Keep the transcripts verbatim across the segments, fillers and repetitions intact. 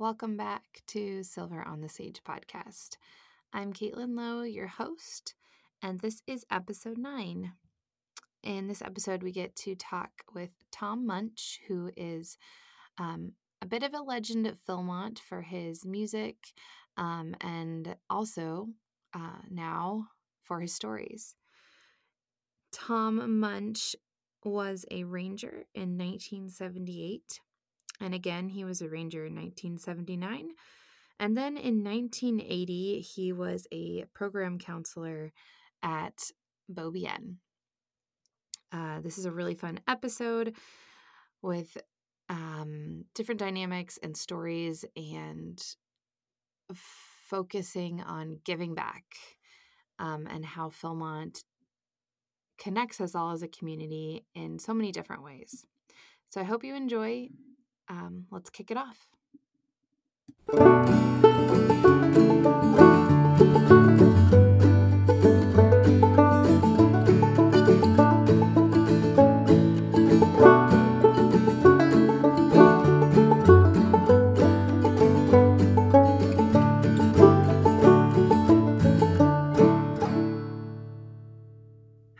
Welcome back to Silver on the Sage podcast. I'm Caitlin Lowe, your host, and this is episode nine. In this episode, we get to talk with Tom Munch, who is um, a bit of a legend at Philmont for his music um, and also uh, now for his stories. Tom Munch was a ranger in nineteen seventy-eight, and again, he was a ranger in nineteen seventy-nine, and then in nineteen eighty, he was a program counselor at Beaubien. Uh, this is a really fun episode with um, different dynamics and stories and f- focusing on giving back um, and how Philmont connects us all as a community in so many different ways. So I hope you enjoy. Um, let's kick it off.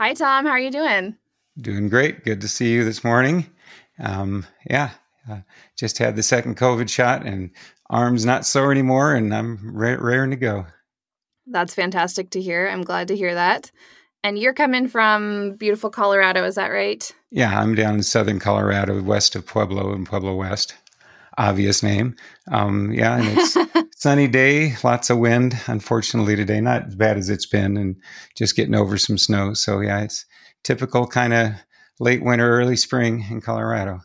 Hi, Tom. How are you doing? Doing great. Good to see you this morning. Um, yeah. Uh, just had the second COVID shot and arm's not sore anymore, and I'm ra- raring to go. That's fantastic to hear. I'm glad to hear that. And you're coming from beautiful Colorado, is that right? Yeah, I'm down in southern Colorado, west of Pueblo and Pueblo West. Obvious name. Um, yeah, and it's sunny day, lots of wind, unfortunately, today. Not as bad as it's been, and just getting over some snow. So, yeah, it's typical kind of late winter, early spring in Colorado.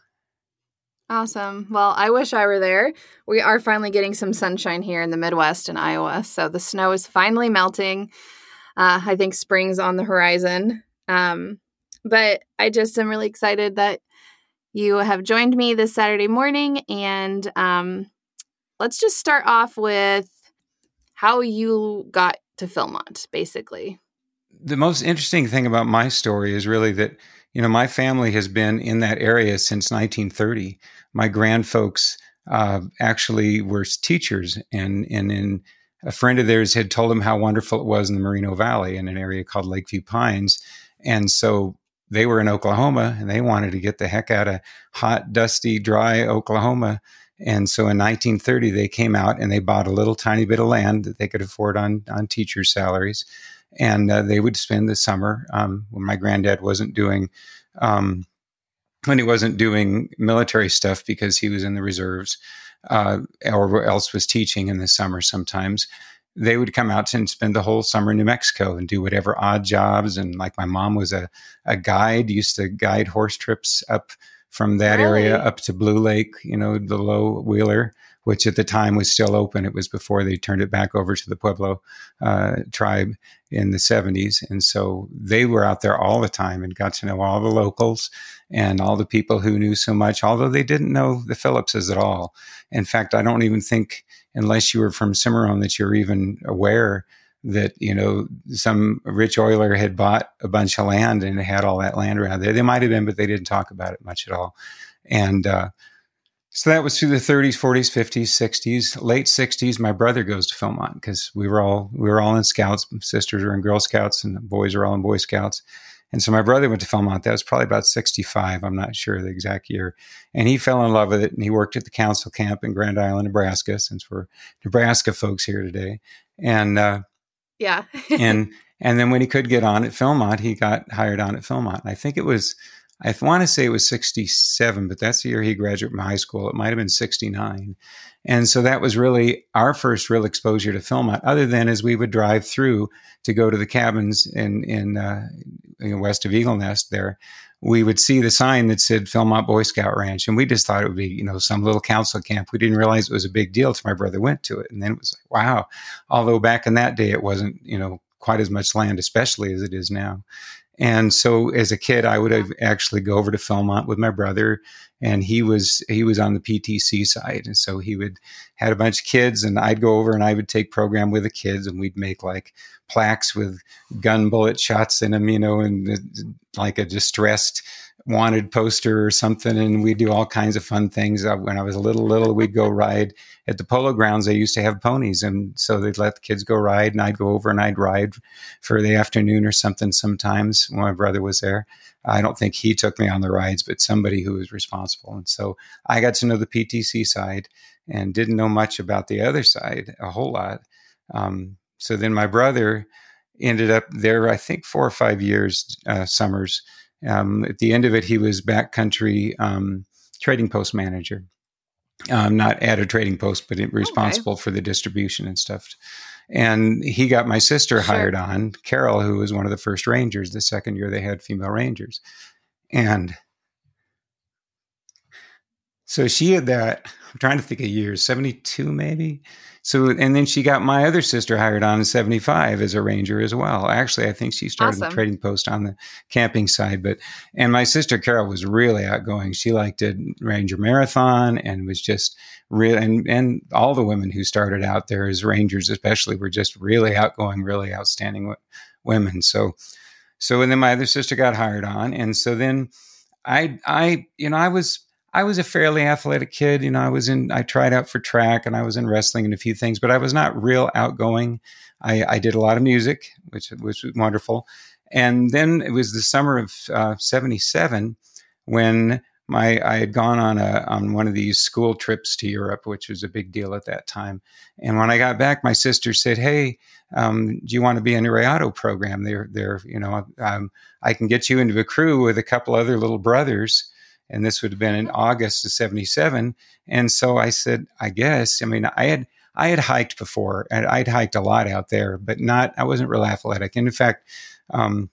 Awesome. Well, I wish I were there. We are finally getting some sunshine here in the Midwest and Iowa. So the snow is finally melting. Uh, I think spring's on the horizon. Um, but I just am really excited that you have joined me this Saturday morning. And um, let's just start off with how you got to Philmont, basically. The most interesting thing about my story is really that, you know, my family has been in that area since nineteen thirty. My grandfolks uh, actually were teachers, and, and and a friend of theirs had told them how wonderful it was in the Merino Valley in an area called Lakeview Pines. And so they were in Oklahoma, and they wanted to get the heck out of hot, dusty, dry Oklahoma. And so in nineteen thirty, they came out and they bought a little tiny bit of land that they could afford on, on teacher salaries. And uh, they would spend the summer um, when my granddad wasn't doing, um, when he wasn't doing military stuff because he was in the reserves uh, or else was teaching in the summer sometimes. They would come out and spend the whole summer in New Mexico and do whatever odd jobs. And like my mom was a, a guide, used to guide horse trips up from that Really? area up to Blue Lake, you know, the low Wheeler, which at the time was still open. It was before they turned it back over to the Pueblo uh, tribe in the seventies. And so they were out there all the time and got to know all the locals and all the people who knew so much, although they didn't know the Phillipses at all. In fact, I don't even think, unless you were from Cimarron, that you're even aware that, you know, some rich oiler had bought a bunch of land and had all that land around there. They might have been, but they didn't talk about it much at all. And, uh, So that was through the thirties, forties, fifties, sixties, late sixties. My brother goes to Philmont because we were all we were all in Scouts. Sisters were in Girl Scouts, and the boys were all in Boy Scouts. And so my brother went to Philmont. That was probably about sixty-five. I'm not sure the exact year. And he fell in love with it, and he worked at the council camp in Grand Island, Nebraska, since we're Nebraska folks here today. And uh, yeah, and and then when he could get on at Philmont, he got hired on at Philmont. And I think it was. I want to say it was sixty-seven, but that's the year he graduated from high school. It might have been sixty-nine. And so that was really our first real exposure to Philmont, other than as we would drive through to go to the cabins in in, uh, in west of Eagle Nest there. We would see the sign that said Philmont Boy Scout Ranch, and we just thought it would be, you know, some little council camp. We didn't realize it was a big deal till my brother went to it. And then it was like, wow. Although back in that day, it wasn't, you know, quite as much land, especially as it is now. And so as a kid, I would have actually go over to Philmont with my brother, and he was he was on the P T C side. And so he would had a bunch of kids, and I'd go over and I would take program with the kids, and we'd make like plaques with gun bullet shots in them, you know, and like a distressed wanted poster or something, and we do all kinds of fun things. Uh, when I was a little little, we'd go ride at the polo grounds. They used to have ponies, and so they'd let the kids go ride, and I'd go over and I'd ride for the afternoon or something. Sometimes when my brother was there, I don't think he took me on the rides, but somebody who was responsible. And so I got to know the P T C side and didn't know much about the other side a whole lot. Um, so then my brother ended up there, I think four or five years, uh, summers. Um, at the end of it, he was backcountry um, trading post manager, um, not at a trading post, but responsible okay. for the distribution and stuff. And he got my sister sure. hired on, Carol, who was one of the first rangers. The second year they had female rangers. And so she had that, I'm trying to think of years, seventy-two maybe. So, and then she got my other sister hired on in seventy-five as a ranger as well. Actually, I think she started awesome. the trading post on the camping side. But, and my sister Carol was really outgoing. She liked to Ranger Marathon and was just real. And, and all the women who started out there as rangers, especially, were just really outgoing, really outstanding w- women. So, so, and then my other sister got hired on. And so then I, I, you know, I was, I was a fairly athletic kid. You know, I was in, I tried out for track and I was in wrestling and a few things, but I was not real outgoing. I, I did a lot of music, which, which was wonderful. And then it was the summer of uh, seventy-seven when my, I had gone on a, on one of these school trips to Europe, which was a big deal at that time. And when I got back, my sister said, Hey, um, do you want to be in a Rayado program? They're, they're, you know, um, I can get you into a crew with a couple other little brothers. And this would have been in August of seventy-seven. And so I said, I guess, I mean, I had, I had hiked before and I'd hiked a lot out there, but not, I wasn't real athletic. And in fact, um,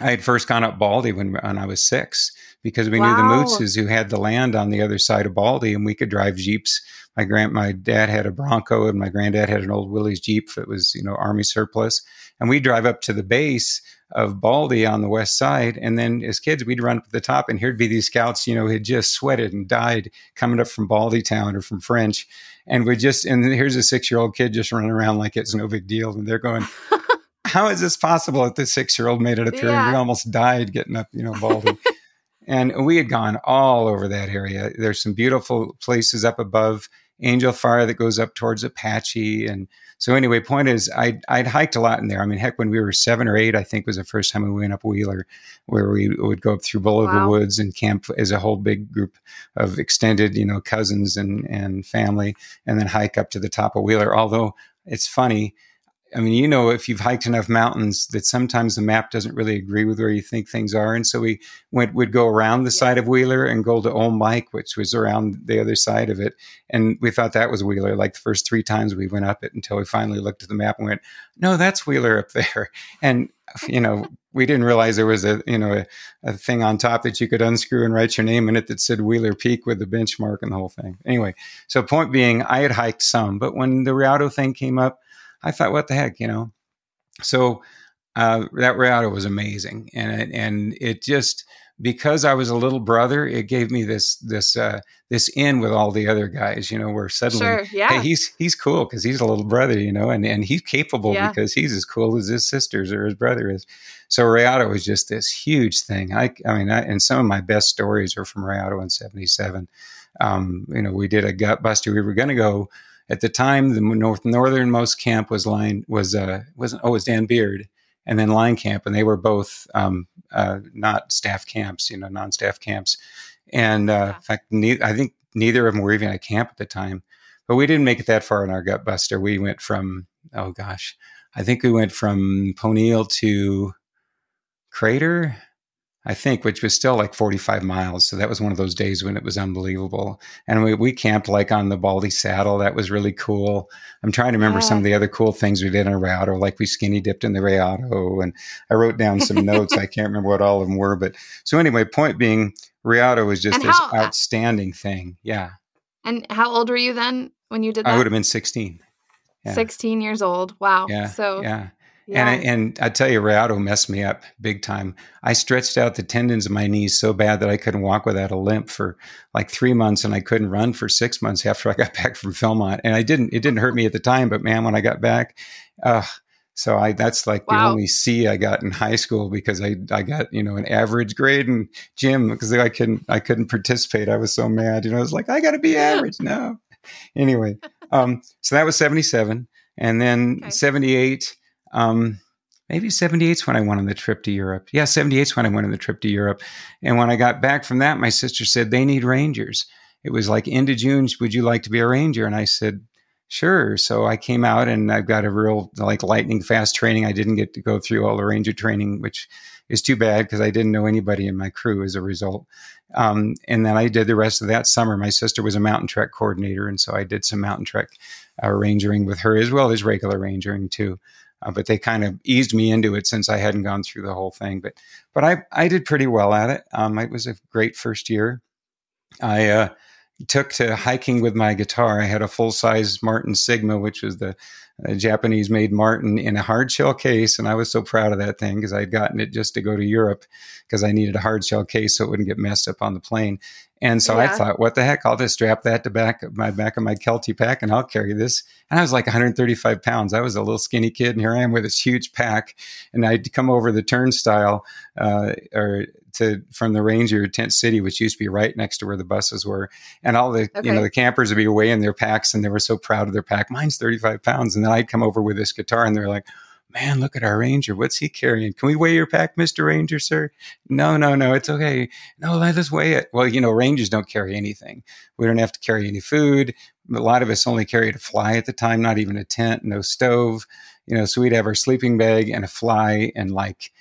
I had first gone up Baldy when, when I was six, because we wow. knew the Mootses who had the land on the other side of Baldy, and we could drive Jeeps. My grand, my dad had a Bronco, and my granddad had an old Willys Jeep that was, you know, Army surplus. And we'd drive up to the base of Baldy on the west side. And then as kids, we'd run up to the top, and here'd be these scouts, you know, who had just sweated and died coming up from Baldy Town or from French. And we just, and here's a six-year-old kid just running around like it's no big deal. And they're going... How is this possible that this six-year-old made it up here yeah. and we almost died getting up, you know, Baldy? And we had gone all over that area. There's some beautiful places up above Angel Fire that goes up towards Apache. And so anyway, point is, I'd, I'd hiked a lot in there. I mean, heck, when we were seven or eight, I think was the first time we went up Wheeler, where we would go up through Boulder wow. Woods and camp as a whole big group of extended, you know, cousins and, and family, and then hike up to the top of Wheeler. Although it's funny, I mean, you know, if you've hiked enough mountains that sometimes the map doesn't really agree with where you think things are. And so we went, we'd go around the yeah. side of Wheeler and go to Old Mike, which was around the other side of it. And we thought that was Wheeler. Like the first three times we went up it, until we finally looked at the map and went, no, that's Wheeler up there. And, you know, we didn't realize there was a, you know, a, a thing on top that you could unscrew and write your name in it that said Wheeler Peak with the benchmark and the whole thing. Anyway, so point being, I had hiked some, but when the Rayado thing came up, I thought, what the heck, you know? So uh, that Rayado was amazing. And it, and it just, because I was a little brother, it gave me this this uh, this in with all the other guys, you know, where suddenly, sure, yeah. hey, he's he's cool because he's a little brother, you know, and, and he's capable yeah. because he's as cool as his sisters or his brother is. So Rayado was just this huge thing. I, I mean, I, and some of my best stories are from Rayado in seventy-seven. Um, you know, we did a gut buster. We were going to go. At the time, the north northernmost camp was Lion was uh wasn't oh it was Dan Beard and then Lion Camp, and they were both um uh not staff camps, you know, non-staff camps, and uh, yeah. in fact, ne- I think neither of them were even at camp at the time. But we didn't make it that far in our gut buster. We went from oh gosh, I think we went from Poneal to Crater, I think, which was still like forty-five miles. So that was one of those days when it was unbelievable. And we, we camped like on the Baldy Saddle. That was really cool. I'm trying to remember yeah. some of the other cool things we did in a Rayado, like we skinny dipped in the Rayado. And I wrote down some notes. I can't remember what all of them were. But so anyway, point being, Rayado was just and this how, outstanding thing. Yeah. And how old were you then when you did that? I would have been sixteen. Yeah. sixteen years old. Wow. Yeah. So yeah. Yeah. And I, and I tell you, Rayado messed me up big time. I stretched out the tendons of my knees so bad that I couldn't walk without a limp for like three months, and I couldn't run for six months after I got back from Philmont. And I didn't, it didn't hurt me at the time, but man, when I got back, uh, So I, that's like wow. the only C I got in high school because I, I got, you know, an average grade in gym because I couldn't, I couldn't participate. I was so mad, you know, I was like, I got to be average now. Anyway. Um, so that was seventy-seven. And then okay. seventy-eight, um, maybe seventy-eight's when I went on the trip to Europe. Yeah. seventy-eight's when I went on the trip to Europe. And when I got back from that, my sister said, they need rangers. It was like end of June. Would you like to be a ranger? And I said, sure. So I came out and I've got a real like lightning fast training. I didn't get to go through all the ranger training, which is too bad because I didn't know anybody in my crew as a result. Um, and then I did the rest of that summer. My sister was a mountain trek coordinator. And so I did some mountain trek uh, rangering with her as well as regular rangering too. Uh, but they kind of eased me into it since I hadn't gone through the whole thing. But but I, I did pretty well at it. Um, it was a great first year. I uh, took to hiking with my guitar. I had a full-size Martin Sigma, which was the uh, Japanese-made Martin in a hard-shell case. And I was so proud of that thing because I had gotten it just to go to Europe because I needed a hard-shell case so it wouldn't get messed up on the plane. And so yeah. I thought, what the heck? I'll just strap that to back of my back of my Kelty pack and I'll carry this. And I was like one hundred thirty-five pounds. I was a little skinny kid. And here I am with this huge pack. And I'd come over the turnstile uh, or to from the ranger tent city, which used to be right next to where the buses were. And all the, okay. you know, the campers would be away in their packs. And they were so proud of their pack. Mine's thirty-five pounds. And then I'd come over with this guitar and they're like, man, look at our ranger. What's he carrying? Can we weigh your pack, Mister Ranger, sir? No, no, no. It's okay. No, let us weigh it. Well, you know, rangers don't carry anything. We don't have to carry any food. A lot of us only carried a fly at the time, not even a tent, no stove. You know, so we'd have our sleeping bag and a fly and like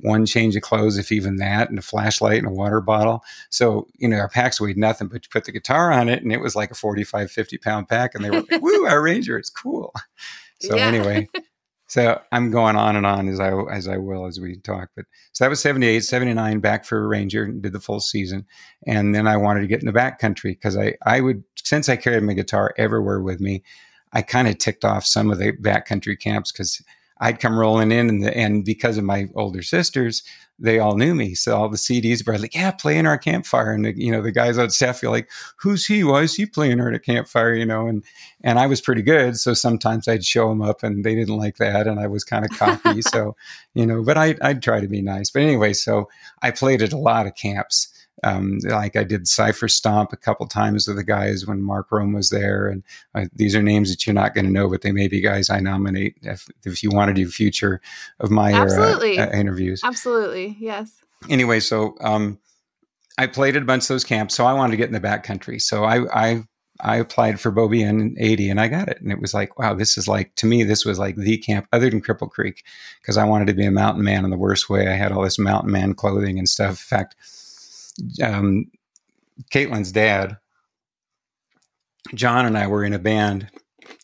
one change of clothes, if even that, and a flashlight and a water bottle. So, you know, our packs weighed nothing, but you put the guitar on it and it was like a forty-five, fifty pound pack. And they were like, woo, our ranger, it's cool. So yeah. anyway... So I'm going on and on as I as I will as we talk. But so that was seventy-eight, seventy-nine, back for a ranger and did the full season. And then I wanted to get in the backcountry because I, I would, since I carried my guitar everywhere with me, I kind of ticked off some of the backcountry camps because I'd come rolling in and, the, and because of my older sisters, they all knew me. So all the C Ds were like, yeah, play in our campfire. And, the, you know, the guys on staff feel like, who's he? Why is he playing at a campfire? You know, and, and I was pretty good. So sometimes I'd show them up and they didn't like that. And I was kind of cocky. So, you know, but I, I'd try to be nice. But anyway, so I played at a lot of camps. Um, like I did Cypher Stomp a couple times with the guys when Mark Rome was there. And uh, these are names that you're not going to know, but they may be guys I nominate if, if you want to do future of my Absolutely. Era, uh, interviews. Absolutely. Yes. Anyway, so um, I played at a bunch of those camps. So I wanted to get in the backcountry. So I, I, I applied for Beaubien in eighty and I got it. And it was like, wow, this is like, to me, this was like the camp other than Cripple Creek because I wanted to be a mountain man in the worst way. I had all this mountain man clothing and stuff. In fact, Um, Caitlin's dad, John, and I were in a band,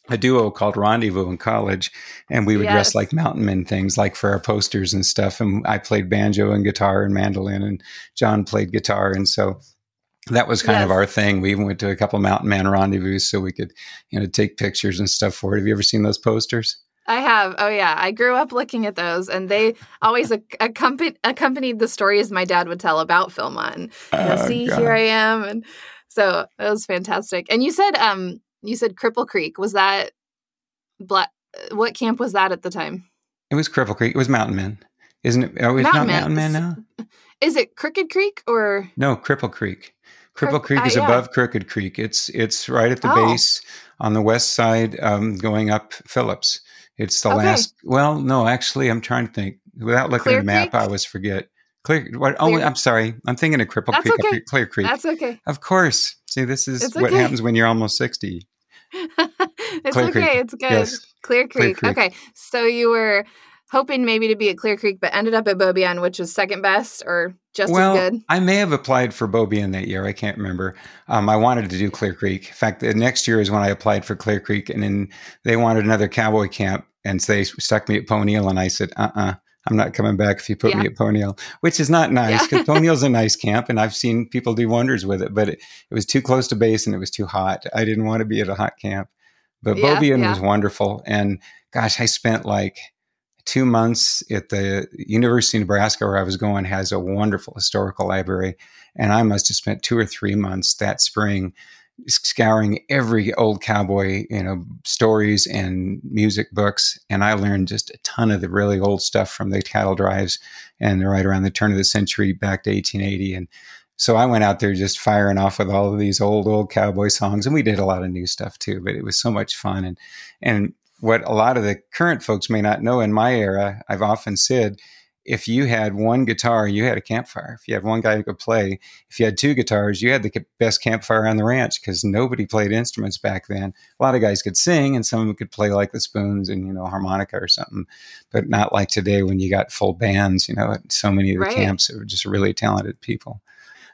a duo called Rendezvous in college, and we would yes. dress like mountain men things, like for our posters and stuff. And I played banjo and guitar and mandolin, and John played guitar. And so that was kind yes. of our thing. We even went to a couple mountain man rendezvous so we could, you know, take pictures and stuff for it. Have you ever seen those posters? I have. Oh, yeah. I grew up looking at those, and they always ac- accompan- accompanied the stories my dad would tell about Philmont. And, you know, oh, see, God. Here I am. And so it was fantastic. And you said um, you said Cripple Creek. Was that bla- – what camp was that at the time? It was Cripple Creek. It was Mountain Men. Isn't it? Oh, it's not Mountain Men now? Is it Crooked Creek or – No, Cripple Creek. Cripple Creek uh, is yeah. above Crooked Creek. It's it's right at the oh. base on the west side um, going up Phillips. It's the okay. last, well, no, actually, I'm trying to think. Without looking Clear at a map, Creek? I always forget. Clear, what, Clear. Oh, I'm sorry. I'm thinking of Cripple That's Creek, okay. Creek, Clear Creek. That's okay. Of course. See, this is it's what okay. happens when you're almost sixty. It's Clear okay. Creek. It's good. Yes. Clear, Creek. Clear Creek. Okay. So you were hoping maybe to be at Clear Creek, but ended up at Beaubien, which was second best or just well, as good? I may have applied for Beaubien that year. I can't remember. Um, I wanted to do Clear Creek. In fact, the next year is when I applied for Clear Creek, and then they wanted another cowboy camp. And so they stuck me at Pony Hill, and I said, uh-uh, I'm not coming back if you put yeah. me at Pony Hill, which is not nice because yeah. Pony Hill's a nice camp, and I've seen people do wonders with it, but it, it was too close to base and it was too hot. I didn't want to be at a hot camp. But yeah, Beaubien yeah. was wonderful. And gosh, I spent like two months at the University of Nebraska where I was going has a wonderful historical library. And I must have spent two or three months that spring scouring every old cowboy, you know, stories and music books. And I learned just a ton of the really old stuff from the cattle drives and right around the turn of the century back to eighteen eighty. And so I went out there just firing off with all of these old, old cowboy songs. And we did a lot of new stuff too, but it was so much fun. And, and what a lot of the current folks may not know in my era, I've often said, if you had one guitar, you had a campfire. If you had one guy who could play, if you had two guitars, you had the best campfire on the ranch because nobody played instruments back then. A lot of guys could sing and some of them could play like the spoons and, you know, harmonica or something, but not like today when you got full bands, you know, at so many of the right. camps are just really talented people.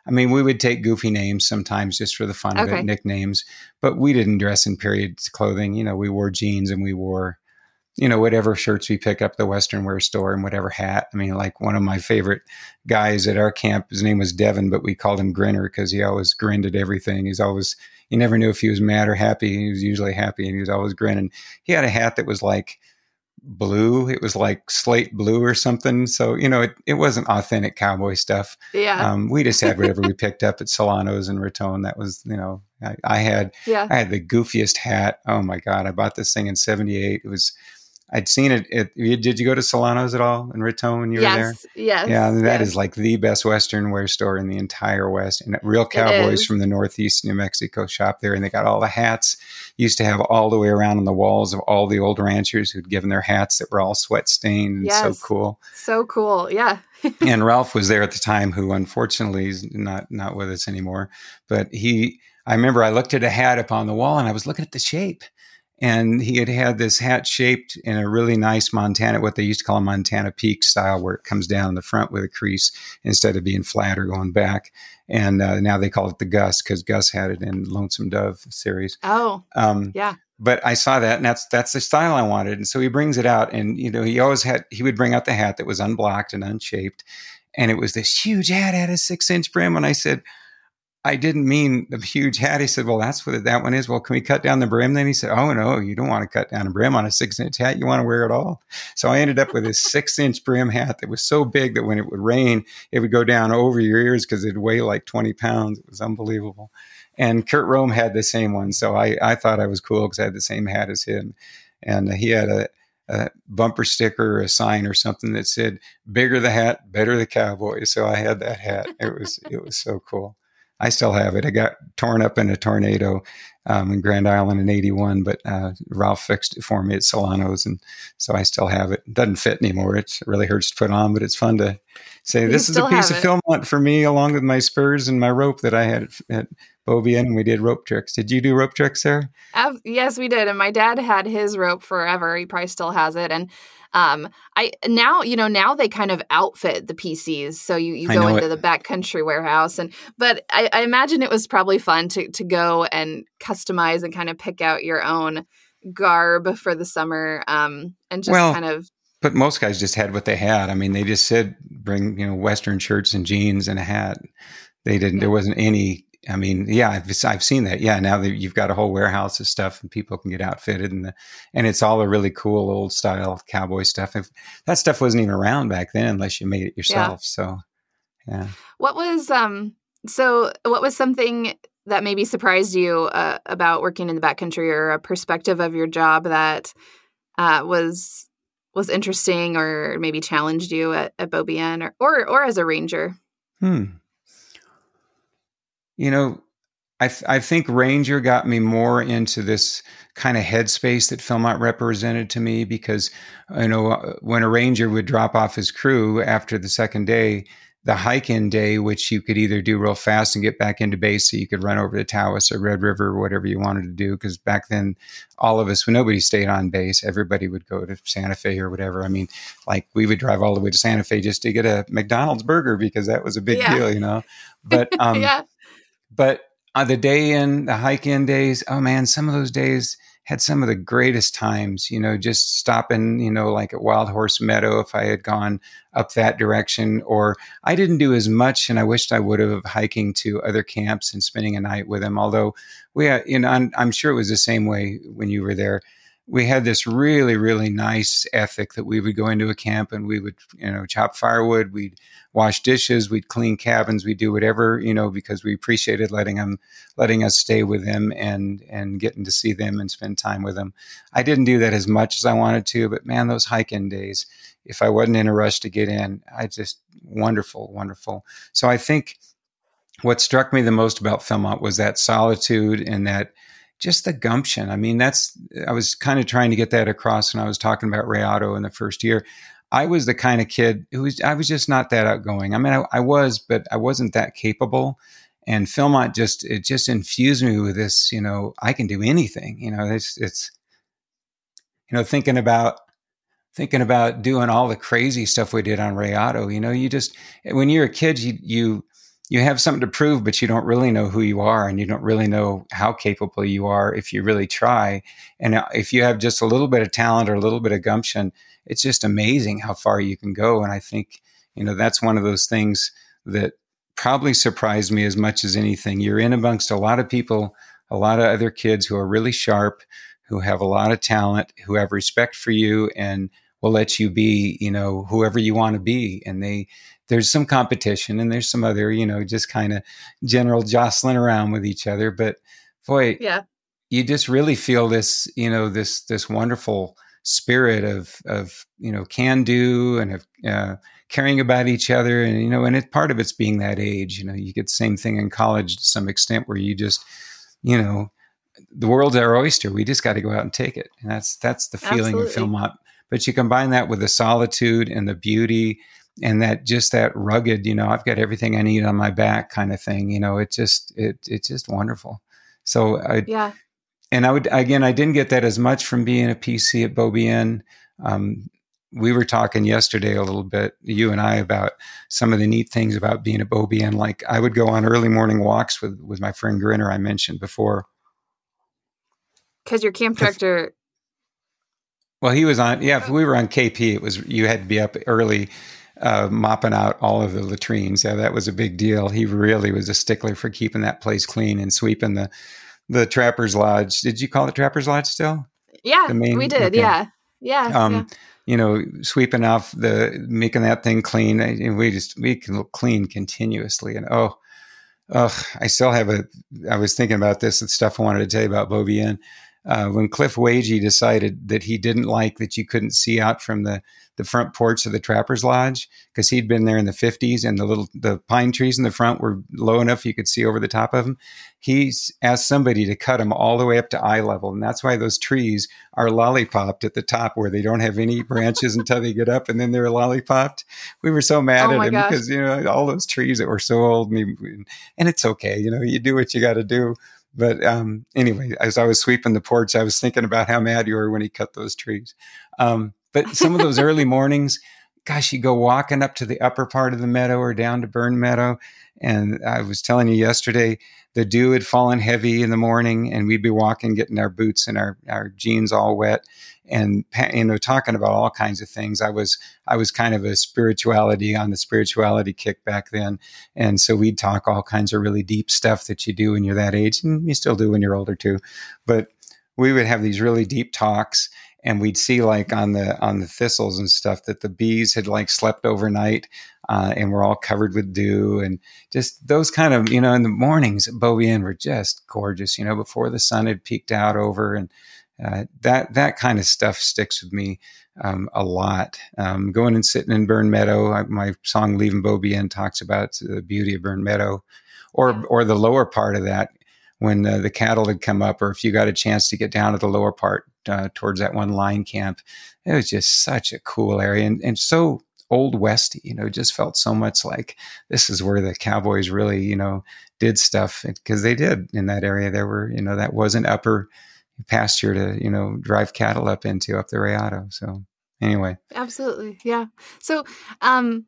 I mean, we would take goofy names sometimes just for the fun okay. of it, nicknames, but we didn't dress in period clothing. You know, we wore jeans and we wore, you know, whatever shirts we pick up the Western Wear store and whatever hat. I mean, like one of my favorite guys at our camp, his name was Devin, but we called him Grinner because he always grinned at everything. He's always, you never knew if he was mad or happy. He was usually happy and he was always grinning. He had a hat that was like blue. It was like slate blue or something. So, you know, it, it wasn't authentic cowboy stuff. Yeah. Um, we just had whatever we picked up at Solano's and Raton. That was, you know, I, I had, yeah. I had the goofiest hat. Oh my God. I bought this thing in seventy-eight. It was, I'd seen it, it. Did you go to Solano's at all in Raton when you yes, were there? Yes, yeah, that yes. is like the best Western wear store in the entire West. And real cowboys from the Northeast New Mexico shop there. And they got all the hats. Used to have all the way around on the walls of all the old ranchers who'd given their hats that were all sweat stained. And yes. so cool. So cool. Yeah. And Ralph was there at the time, who unfortunately is not, not with us anymore. But he, I remember I looked at a hat up on the wall and I was looking at the shape. And he had had this hat shaped in a really nice Montana, what they used to call a Montana Peak style, where it comes down the front with a crease instead of being flat or going back. And uh, now they call it the Gus because Gus had it in Lonesome Dove series. Oh, um, yeah. But I saw that, and that's that's the style I wanted. And so he brings it out, and you know, he always had he would bring out the hat that was unblocked and unshaped, and it was this huge hat had a six inch brim, and I said, I didn't mean the huge hat. He said, well, that's what that one is. Well, can we cut down the brim then? He said, oh, no, you don't want to cut down a brim on a six-inch hat. You want to wear it all. So I ended up with this six-inch brim hat that was so big that when it would rain, it would go down over your ears because it'd weigh like twenty pounds. It was unbelievable. And Kurt Rome had the same one. So I, I thought I was cool because I had the same hat as him. And he had a, a bumper sticker or a sign or something that said, bigger the hat, better the cowboy. So I had that hat. It was It was so cool. I still have it. I got torn up in a tornado um, in Grand Island in eighty-one, but uh, Ralph fixed it for me at Solano's, and so I still have it. It doesn't fit anymore. It really hurts to put on, but it's fun to say, you this is a piece of Philmont for me, along with my spurs and my rope that I had at, at Beaubien, and we did rope tricks. Did you do rope tricks there? Uh, yes, we did, and my dad had his rope forever. He probably still has it, and Um, I now, you know, now they kind of outfit the P Cs. So you, you go into it. The backcountry warehouse and, but I, I imagine it was probably fun to, to go and customize and kind of pick out your own garb for the summer. Um, and just well, kind of, but most guys just had what they had. I mean, they just said, bring, you know, Western shirts and jeans and a hat. They didn't, yeah. there wasn't any, I mean, yeah, I've, I've seen that. Yeah, now that you've got a whole warehouse of stuff and people can get outfitted and the, and it's all a really cool old style cowboy stuff. If, that stuff wasn't even around back then unless you made it yourself. Yeah. So, yeah. What was um? So, what was something that maybe surprised you uh, about working in the backcountry, or a perspective of your job that uh, was was interesting, or maybe challenged you at, at Beaubien or, or or as a ranger? Hmm. You know, I th- I think Ranger got me more into this kind of headspace that Philmont represented to me because, you know, when a Ranger would drop off his crew after the second day, the hike-in day, which you could either do real fast and get back into base so you could run over to Taos or Red River or whatever you wanted to do, because back then, all of us, when nobody stayed on base, everybody would go to Santa Fe or whatever. I mean, like we would drive all the way to Santa Fe just to get a McDonald's burger because that was a big yeah. deal, you know. But um, yeah. But on the day in, the hike in days, oh man, some of those days had some of the greatest times, you know, just stopping, you know, like at Wild Horse Meadow, if I had gone up that direction, or I didn't do as much and I wished I would have hiking to other camps and spending a night with them. Although we, had, you know, I'm, I'm sure it was the same way when you were there. we had this really, really nice ethic that we would go into a camp and we would, you know, chop firewood, we'd wash dishes, we'd clean cabins, we'd do whatever, you know, because we appreciated letting them, letting us stay with them and, and getting to see them and spend time with them. I didn't do that as much as I wanted to, but man, those hike-in days, if I wasn't in a rush to get in, I just, wonderful, wonderful. So I think what struck me the most about Philmont was that solitude and that, just the gumption. I mean, that's, I was kind of trying to get that across when I was talking about Rayado in the first year. I was the kind of kid who was, I was just not that outgoing. I mean, I, I was, but I wasn't that capable. And Philmont just, it just infused me with this, you know, I can do anything. You know, it's, it's, you know, thinking about, thinking about doing all the crazy stuff we did on Rayado, you know, you just, when you're a kid, you, you, you have something to prove, but you don't really know who you are and you don't really know how capable you are if you really try. And if you have just a little bit of talent or a little bit of gumption, it's just amazing how far you can go. And I think, you know, that's one of those things that probably surprised me as much as anything. You're in amongst a lot of people, a lot of other kids who are really sharp, who have a lot of talent, who have respect for you and will let you be, you know, whoever you want to be. And they, there's some competition and there's some other, you know, just kind of general jostling around with each other. But boy, yeah, you just really feel this, you know, this, this wonderful spirit of, of, you know, can do and of uh, caring about each other. And, you know, and it's part of it's being that age, you know, you get the same thing in college to some extent where you just, you know, the world's our oyster. We just got to go out and take it. And that's, that's the feeling Absolutely. of Philmont. But you combine that with the solitude and the beauty and that just that rugged, you know, I've got everything I need on my back kind of thing. You know, it's just, it, it's just wonderful. So I, yeah. And I would, again, I didn't get that as much from being a P C at Beaubien. Um, we were talking yesterday a little bit, you and I, about some of the neat things about being at Beaubien. Like I would go on early morning walks with, with my friend Grinner, I mentioned before. Cause your camp director. Well, he was on, yeah, if we were on K P, it was, you had to be up early, uh, mopping out all of the latrines. Yeah, that was a big deal. He really was a stickler for keeping that place clean and sweeping the, the Trapper's Lodge. Did you call it Trapper's Lodge still? Yeah, main, we did. Okay. Yeah. Yeah, um, yeah. You know, sweeping off the, making that thing clean. And we just, we can clean continuously. And oh, oh, I still have a, I was thinking about this and stuff I wanted to tell you about Beaubien. Uh, when Cliff Wagey decided that he didn't like that you couldn't see out from the, the front porch of the Trapper's Lodge, because he'd been there in the fifties and the little the pine trees in the front were low enough you could see over the top of them, he asked somebody to cut them all the way up to eye level. And that's why those trees are lollipopped at the top where they don't have any branches until they get up and then they're lollipopped. We were so mad oh at him gosh. because, you know, all those trees that were so old. And, he, and it's okay. You know, you do what you got to do. But um, anyway, as I was sweeping the porch, I was thinking about how mad you were when he cut those trees. Um, but some of those early mornings, gosh, you go walking up to the upper part of the meadow or down to Burn Meadow. And I was telling you yesterday, the dew had fallen heavy in the morning and we'd be walking, getting our boots and our, our jeans all wet and, you know, talking about all kinds of things. I was, I was kind of a spirituality on the spirituality kick back then. And so we'd talk all kinds of really deep stuff that you do when you're that age, and you still do when you're older too. But we would have these really deep talks. And we'd see like on the on the thistles and stuff that the bees had like slept overnight uh, and were all covered with dew and just those kind of, you know, in the mornings at Beaubien were just gorgeous, you know, before the sun had peeked out over. And uh, that that kind of stuff sticks with me um, a lot. Um, going and sitting in Burn Meadow, I, my song Leaving Beaubien talks about the beauty of Burn Meadow or or the lower part of that. When uh, the cattle had come up, or if you got a chance to get down to the lower part uh, towards that one line camp, it was just such a cool area and, and so old westy, you know, just felt so much like this is where the cowboys really, you know, did stuff because they did in that area. There were, you know, that was an upper pasture to, you know, drive cattle up into up the Rayado. So anyway. Absolutely. Yeah. So, um,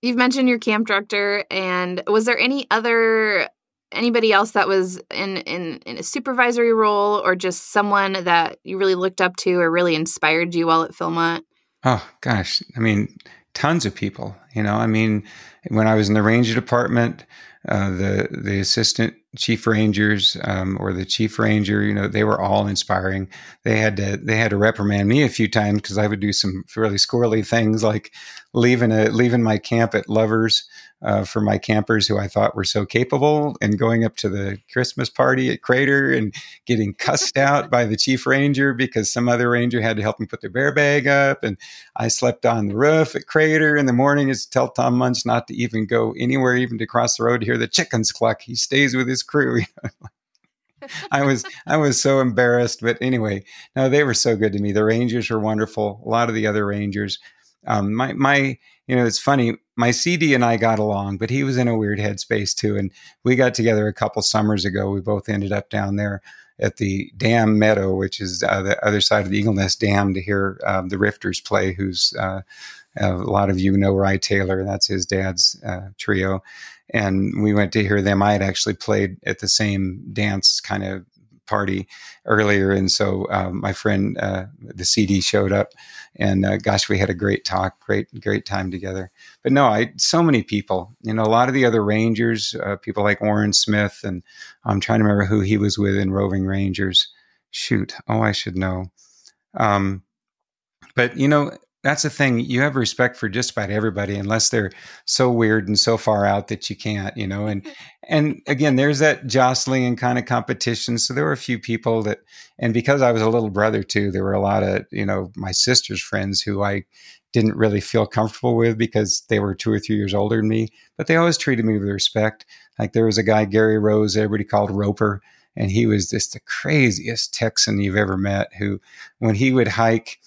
you've mentioned your camp director, and was there any other anybody else that was in, in, in a supervisory role or just someone that you really looked up to or really inspired you while at Philmont? Oh, gosh. I mean, tons of people, you know, I mean, when I was in the ranger department, uh, the the assistant chief rangers um, or the chief ranger, you know, they were all inspiring. They had to they had to reprimand me a few times because I would do some really squirrely things, like leaving a leaving my camp at Lover's uh, for my campers who I thought were so capable, and going up to the Christmas party at Crater and getting cussed out by the chief ranger because some other ranger had to help me put their bear bag up, and I slept on the roof at Crater in the morning. Is to tell Tom Munch not to even go anywhere, even to cross the road to hear the chickens cluck. He stays with his crew. I was I was so embarrassed, but anyway, no, they were so good to me. The rangers were wonderful. A lot of the other rangers. Um, my my, you know, it's funny. My C D and I got along, but he was in a weird headspace too. And we got together a couple summers ago. We both ended up down there at the Dam Meadow, which is uh, the other side of the Eagle Nest Dam, to hear um, the Rifters play. Who's uh, a lot of you know Rye Taylor. That's his dad's uh, trio. And we went to hear them. I had actually played at the same dance kind of party earlier. And so um, my friend, uh, the C D showed up, and uh, gosh, we had a great talk, great, great time together. But no, I, so many people, you know, a lot of the other rangers, uh, people like Warren Smith, and I'm trying to remember who he was with in Roving Rangers. Shoot. Oh, I should know. Um, but you know, that's the thing. You have respect for just about everybody, unless they're so weird and so far out that you can't, you know. And and again, there's that jostling and kind of competition. So there were a few people that, and because I was a little brother too, there were a lot of, you know, my sister's friends who I didn't really feel comfortable with because they were two or three years older than me, but they always treated me with respect. Like there was a guy, Gary Rose, everybody called Roper, and he was just the craziest Texan you've ever met, who, when he would hike,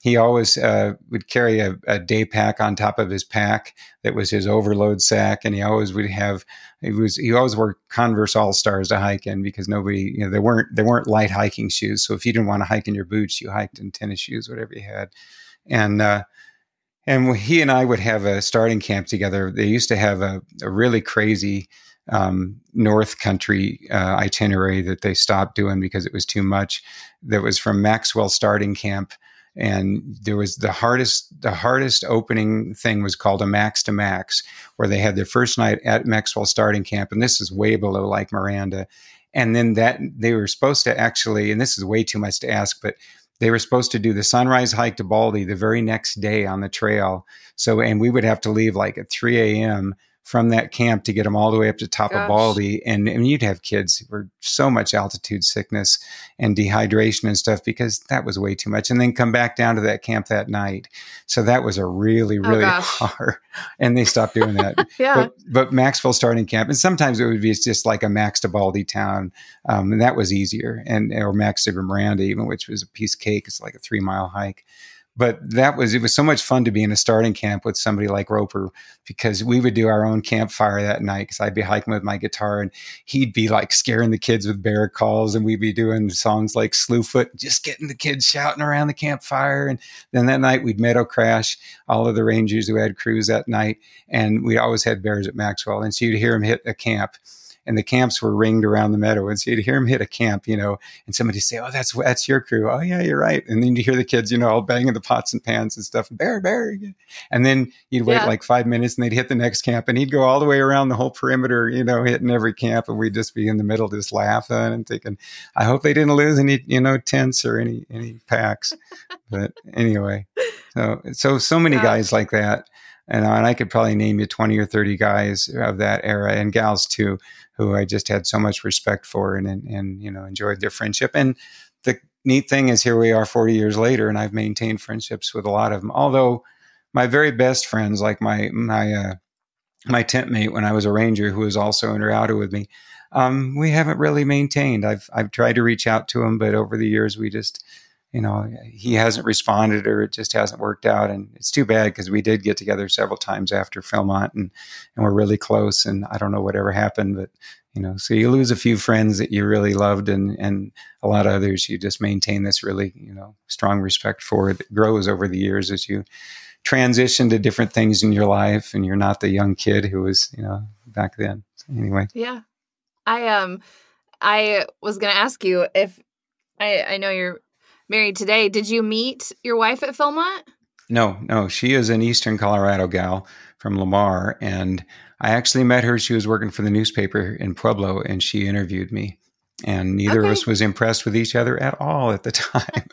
he always uh, would carry a, a day pack on top of his pack that was his overload sack, and he always would have. It was he always wore Converse All Stars to hike in because nobody, you know, they weren't they weren't light hiking shoes. So if you didn't want to hike in your boots, you hiked in tennis shoes, whatever you had. And uh, and he and I would have a starting camp together. They used to have a, a really crazy um, North Country uh, itinerary that they stopped doing because it was too much. That was from Maxwell Starting Camp. And there was the hardest, the hardest opening thing was called a max to max, where they had their first night at Maxwell Starting Camp. And this is way below like Miranda. And then that they were supposed to actually, and this is way too much to ask, but they were supposed to do the sunrise hike to Baldy the very next day on the trail. So, and we would have to leave like at three a.m. from that camp to get them all the way up to top Gosh. of Baldy. And, and you'd have kids who were so much altitude sickness and dehydration and stuff because that was way too much. And then come back down to that camp that night. So that was a really, really oh, hard. And they stopped doing that. yeah. But, but Maxwell Starting Camp, and sometimes it would be just like a max to Baldy Town. Um, and that was easier. And or max to Miranda even, which was a piece of cake. It's like a three mile hike. But that was, it was so much fun to be in a starting camp with somebody like Roper, because we would do our own campfire that night, because I'd be hiking with my guitar and he'd be like scaring the kids with bear calls, and we'd be doing songs like Slewfoot, just getting the kids shouting around the campfire. And then that night we'd meadow crash all of the rangers who had crews that night, and we always had bears at Maxwell. And so you'd hear them hit a camp. And the camps were ringed around the meadow. And so you'd hear him hit a camp, you know, and somebody say, oh, that's that's your crew. Oh, yeah, you're right. And then you hear the kids, you know, all banging the pots and pans and stuff. Bear, bear. And then you'd wait yeah. like five minutes and they'd hit the next camp. And he'd go all the way around the whole perimeter, you know, hitting every camp. And we'd just be in the middle just laughing and thinking, I hope they didn't lose any, you know, tents or any any packs. But anyway, so, so, so many yeah. guys like that. And I could probably name you twenty or thirty guys of that era, and gals too, who I just had so much respect for and, and, and, you know, enjoyed their friendship. And the neat thing is here we are forty years later, and I've maintained friendships with a lot of them. Although my very best friends, like my, my, uh, my tent mate when I was a ranger, who was also in Rayado with me, um, we haven't really maintained. I've, I've tried to reach out to him, but over the years we just, you know, he hasn't responded, or it just hasn't worked out. And it's too bad, because we did get together several times after Philmont, and, and we're really close. And I don't know whatever happened, but, you know, so you lose a few friends that you really loved, and, and a lot of others you just maintain this really, you know, strong respect for, that grows over the years as you transition to different things in your life. And you're not the young kid who was, you know, back then. So anyway. Yeah. I, um, I was going to ask you if I, I know you're married today. Did you meet your wife at Philmont? No, no. She is an Eastern Colorado gal from Lamar. And I actually met her. She was working for the newspaper in Pueblo, and she interviewed me. And neither okay. of us was impressed with each other at all at the time.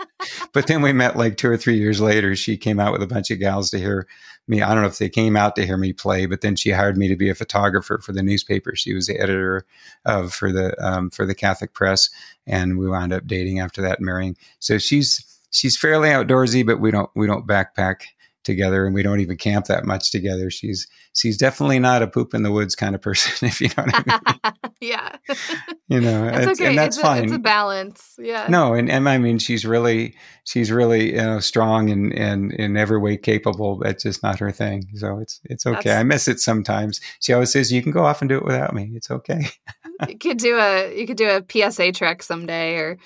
But then we met like two or three years later. She came out with a bunch of gals to hear me. I don't know if they came out to hear me play, but then she hired me to be a photographer for the newspaper. She was the editor of for the um, for the Catholic Press, and we wound up dating after that and marrying. So she's she's fairly outdoorsy, but we don't we don't backpack together, and we don't even camp that much together. She's she's definitely not a poop in the woods kind of person, if you know what I mean. Yeah. You know, it's it's, okay. and that's it's a, fine. It's a balance. Yeah. No, and, and I mean, she's really, she's really, you know, strong and, and in every way capable. That's just not her thing. So it's, it's okay. That's, I miss it sometimes. She always says, you can go off and do it without me. It's okay. you could do a, you could do a P S A trek someday or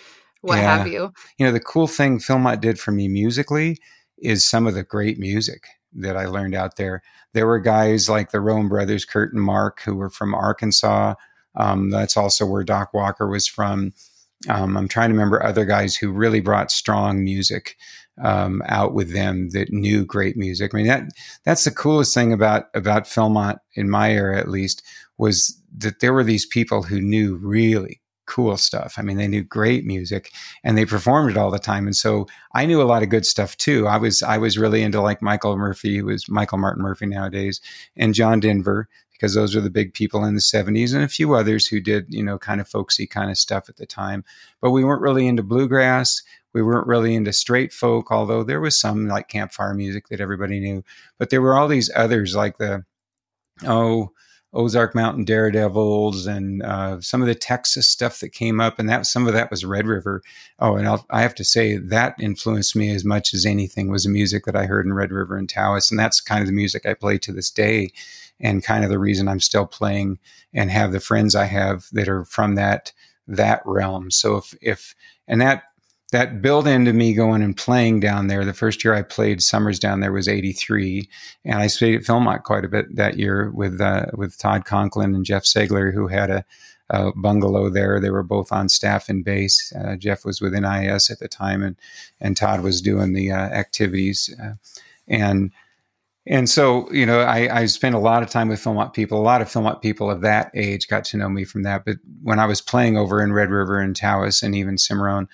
what yeah. have you. You know, the cool thing Philmont did for me musically is some of the great music that I learned out there. There were guys like the Rome brothers, Kurt and Mark, who were from Arkansas. Um, that's also where Doc Walker was from. Um, I'm trying to remember other guys who really brought strong music um, out with them that knew great music. I mean, that that's the coolest thing about, about Philmont, in my era at least, was that there were these people who knew really cool stuff. I mean, they knew great music and they performed it all the time. And so I knew a lot of good stuff too. I was, I was really into like Michael Murphy, who is Michael Martin Murphy nowadays, and John Denver, because those are the big people in the seventies, and a few others who did, you know, kind of folksy kind of stuff at the time. But we weren't really into bluegrass. We weren't really into straight folk, although there was some like campfire music that everybody knew, but there were all these others like the, oh, Ozark Mountain Daredevils and uh, some of the Texas stuff that came up. And that some of that was Red River. Oh, and I'll, I have to say that influenced me as much as anything was the music that I heard in Red River and Taos. And that's kind of the music I play to this day and kind of the reason I'm still playing and have the friends I have that are from that that realm. So if, if and that That built into me going and playing down there. The first year I played summers down there was eighty-three, and I stayed at Philmont quite a bit that year with uh, with Todd Conklin and Jeff Segler, who had a, a bungalow there. They were both on staff and base. Uh, Jeff was with N I S at the time, and and Todd was doing the uh, activities. Uh, and and so, you know, I, I spent a lot of time with Philmont people. A lot of Philmont people of that age got to know me from that. But when I was playing over in Red River and Taos and even Cimarron,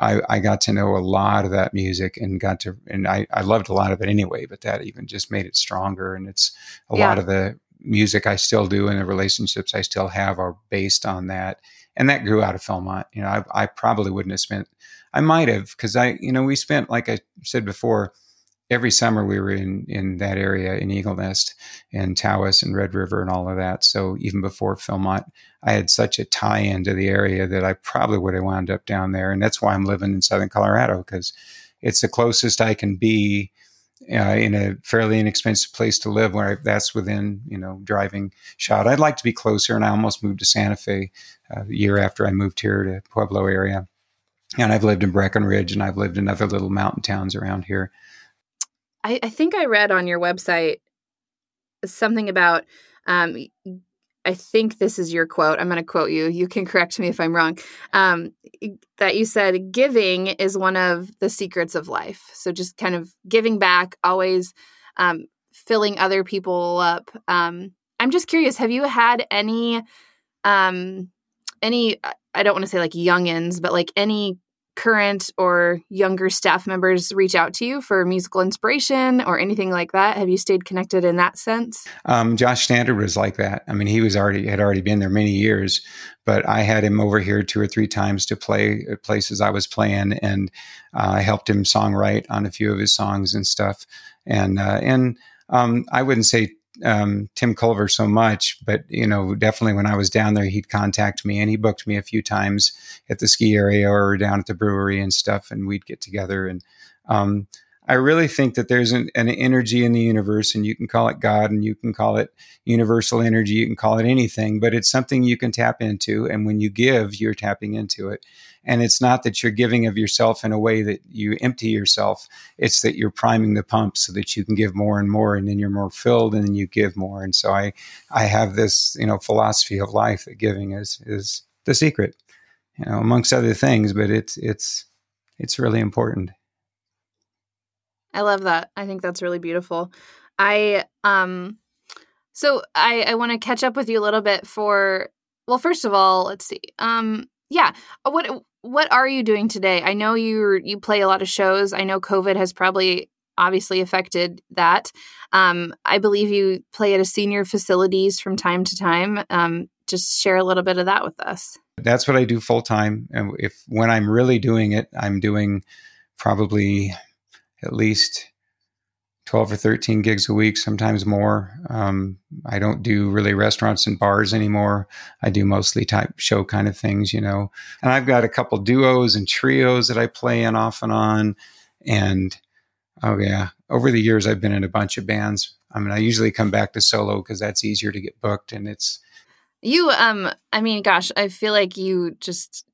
I, I got to know a lot of that music and got to, and I, I loved a lot of it anyway, but that even just made it stronger. And it's a yeah. lot of the music I still do and the relationships I still have are based on that. And that grew out of Philmont. You know, I, I probably wouldn't have spent, I might have, because I, you know, we spent, like I said before, every summer we were in, in that area in Eagle Nest and Taos and Red River and all of that. So even before Philmont, I had such a tie into the area that I probably would have wound up down there. And that's why I'm living in Southern Colorado, because it's the closest I can be uh, in a fairly inexpensive place to live where I, that's within, you know, driving shot. I'd like to be closer. And I almost moved to Santa Fe uh, a year after I moved here to Pueblo area. And I've lived in Breckenridge and I've lived in other little mountain towns around here. I think I read on your website something about, um, I think this is your quote. I'm going to quote you. You can correct me if I'm wrong. Um, that you said, giving is one of the secrets of life. So just kind of giving back, always um, filling other people up. Um, I'm just curious, have you had any, um, any, I don't want to say like youngins, but like any current or younger staff members reach out to you for musical inspiration or anything like that? Have you stayed connected in that sense? Um, Josh Standard was like that. I mean, he was already, had already been there many years, but I had him over here two or three times to play at places I was playing, and uh, I helped him songwrite on a few of his songs and stuff. And, uh, and um, I wouldn't say um, Tim Culver so much, but, you know, definitely when I was down there, he'd contact me, and he booked me a few times at the ski area or down at the brewery and stuff. And we'd get together. And, um, I really think that there's an, an energy in the universe, and you can call it God and you can call it universal energy. You can call it anything, but it's something you can tap into. And when you give, you're tapping into it. And it's not that you're giving of yourself in a way that you empty yourself. It's that you're priming the pump so that you can give more and more, and then you're more filled, and then you give more. And so I, I have this, you know, philosophy of life that giving is, is the secret, you know, amongst other things, but it's, it's, it's really important. I love that. I think that's really beautiful. I, um, So I, I want to catch up with you a little bit for, well, first of all, let's see. Um, yeah. What, what are you doing today? I know you you play a lot of shows. I know COVID has probably obviously affected that. Um, I believe you play at a senior facilities from time to time. Um, just share a little bit of that with us. That's what I do full time. And if, when I'm really doing it, I'm doing probably at least twelve or thirteen gigs a week, sometimes more. Um, I don't do really restaurants and bars anymore. I do mostly type show kind of things, you know, and I've got a couple duos and trios that I play in off and on. And oh yeah, over the years, I've been in a bunch of bands. I mean, I usually come back to solo because that's easier to get booked. And it's you, um, I mean, gosh, I feel like you just,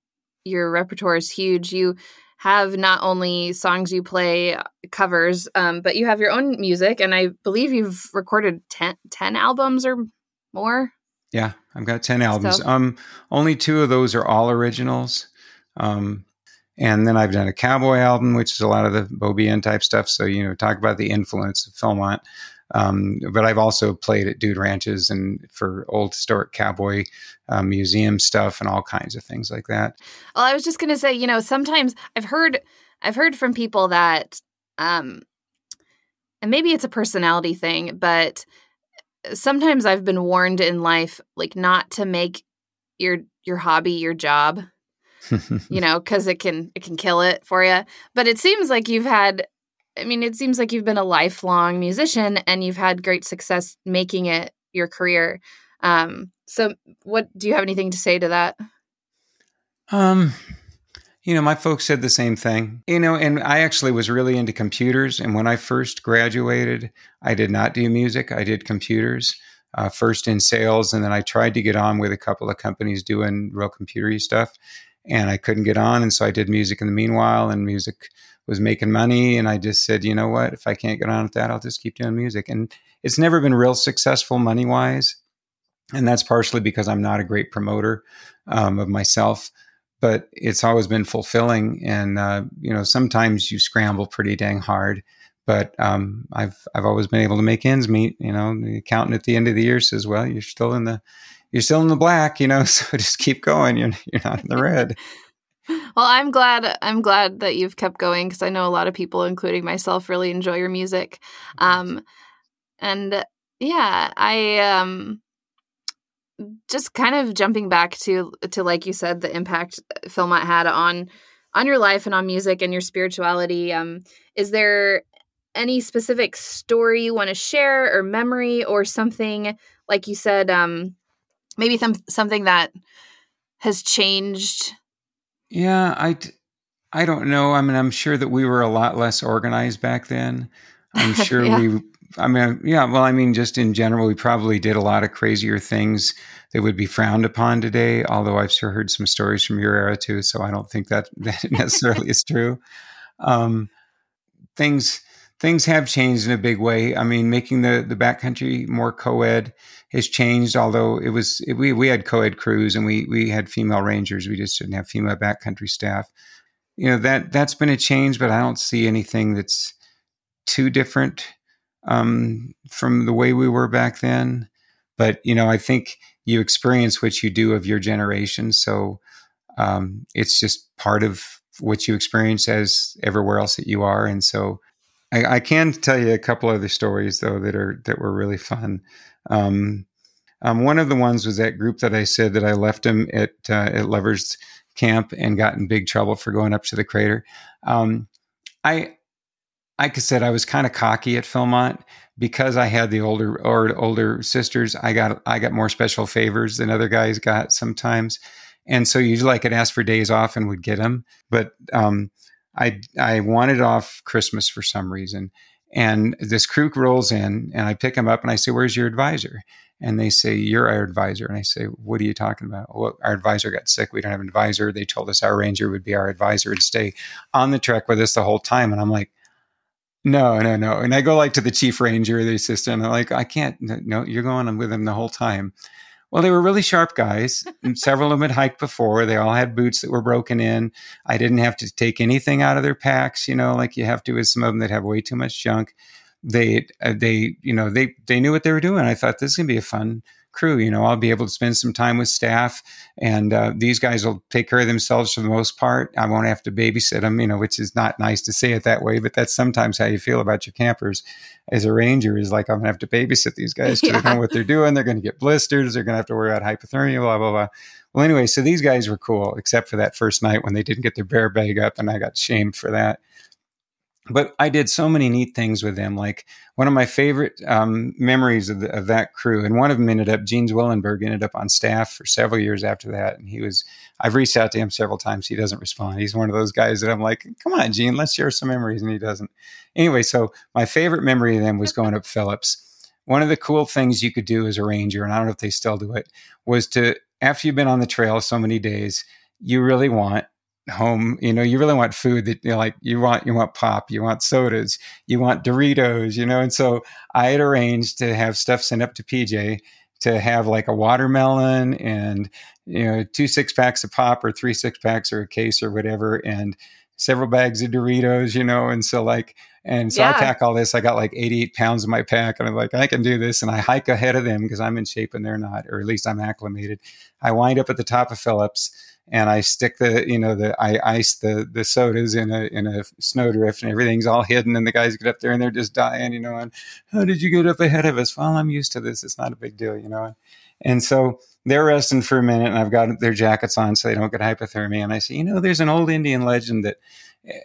your repertoire is huge. You have not only songs you play covers, um, but you have your own music. And I believe you've recorded ten, ten albums or more. Yeah, I've got ten albums. So. Um, only two of those are all originals. Um, and then I've done a cowboy album, which is a lot of the Beaubien type stuff. So, you know, talk about the influence of Philmont. Um, but I've also played at dude ranches and for old historic cowboy um, museum stuff and all kinds of things like that. Well, I was just going to say, you know, sometimes I've heard, I've heard from people that, um, and maybe it's a personality thing, but sometimes I've been warned in life, like not to make your, your hobby, your job, you know, cause it can, it can kill it for you. But it seems like you've had, I mean, it seems like you've been a lifelong musician and you've had great success making it your career. Um, so what, do you have anything to say to that? Um, you know, my folks said the same thing, you know, and I actually was really into computers. And when I first graduated, I did not do music. I did computers, uh, first in sales. And then I tried to get on with a couple of companies doing real computer-y stuff and I couldn't get on. And so I did music in the meanwhile, and music was making money. And I just said, you know what, if I can't get on with that, I'll just keep doing music. And it's never been real successful money wise. And that's partially because I'm not a great promoter um, of myself, but it's always been fulfilling. And, uh, you know, sometimes you scramble pretty dang hard, but um, I've, I've always been able to make ends meet. You know, the accountant at the end of the year says, well, you're still in the, you're still in the black, you know, so just keep going. You're, you're not in the red. Well, I'm glad I'm glad that you've kept going, because I know a lot of people, including myself, really enjoy your music. Um, and yeah, I um, just kind of jumping back to, to, like you said, the impact Philmont had on on your life and on music and your spirituality. Um, is there any specific story you want to share or memory or something, like you said, um, maybe some, something that has changed? Yeah, I, I don't know. I mean, I'm sure that we were a lot less organized back then. I'm sure yeah. we, I mean, yeah, well, I mean, just in general, we probably did a lot of crazier things that would be frowned upon today, although I've sure heard some stories from your era too, so I don't think that, that necessarily is true. Um, things... Things have changed in a big way. I mean, making the, the backcountry more co-ed has changed, although it was it, we we had co-ed crews and we we had female rangers. We just didn't have female backcountry staff. You know, that, that's been a change, but I don't see anything that's too different um, from the way we were back then. But, you know, I think you experience what you do of your generation. So um, it's just part of what you experience as everywhere else that you are. And so I can tell you a couple other stories though that are that were really fun. Um, um, one of the ones was that group that I said that I left them at uh, at Lover's Camp and got in big trouble for going up to the crater. Um, I, like I said, I was kind of cocky at Philmont because I had the older or older sisters. I got I got more special favors than other guys got sometimes, and so usually I could ask for days off and would get them, but. Um, I I wanted off Christmas for some reason. And this crew rolls in and I pick them up and I say, where's your advisor? And they say, you're our advisor. And I say, what are you talking about? Well, our advisor got sick. We don't have an advisor. They told us our ranger would be our advisor and stay on the trek with us the whole time. And I'm like, no, no, no. And I go like to the chief ranger or the assistant. I'm like, I can't. No, you're going with him the whole time. Well, they were really sharp guys. Several of them had hiked before. They all had boots that were broken in. I didn't have to take anything out of their packs, you know, like you have to with some of them that have way too much junk. they uh, they you know they they knew what they were doing. I thought, this is gonna be a fun crew. You know, I'll be able to spend some time with staff, and uh, these guys will take care of themselves for the most part. I won't have to babysit them, you know, which is not nice to say it that way, but that's sometimes how you feel about your campers as a ranger, is like, I'm gonna have to babysit these guys because yeah. they know what they're doing. They're gonna get blisters. They're gonna have to worry about hypothermia, blah, blah, blah. Well, anyway, so these guys were cool, except for that first night when they didn't get their bear bag up, and I got shamed for that. But I did so many neat things with them. Like, one of my favorite um, memories of, the, of that crew, and one of them ended up, Gene Zwillenberg ended up on staff for several years after that. And he was, I've reached out to him several times. He doesn't respond. He's one of those guys that I'm like, come on, Gene, let's share some memories. And he doesn't. Anyway, so my favorite memory of them was going up Phillips. One of the cool things you could do as a ranger, and I don't know if they still do it, was to, after you've been on the trail so many days, you really want home, you know, you really want food that you know, like you want, you want pop, you want sodas, you want Doritos, you know? And so I had arranged to have stuff sent up to P J to have like a watermelon and, you know, two six packs of pop or three six packs or a case or whatever, and several bags of Doritos, you know? And so like, and so yeah. I pack all this, I got like eighty-eight pounds in my pack, and I'm like, I can do this. And I hike ahead of them because I'm in shape and they're not, or at least I'm acclimated. I wind up at the top of Phillips, and I stick the, you know, the, I ice the, the sodas in a, in a snowdrift, and everything's all hidden. And the guys get up there and they're just dying, you know, and how did you get up ahead of us? Well, I'm used to this. It's not a big deal, you know? And, and so they're resting for a minute, and I've got their jackets on so they don't get hypothermia. And I say, you know, there's an old Indian legend that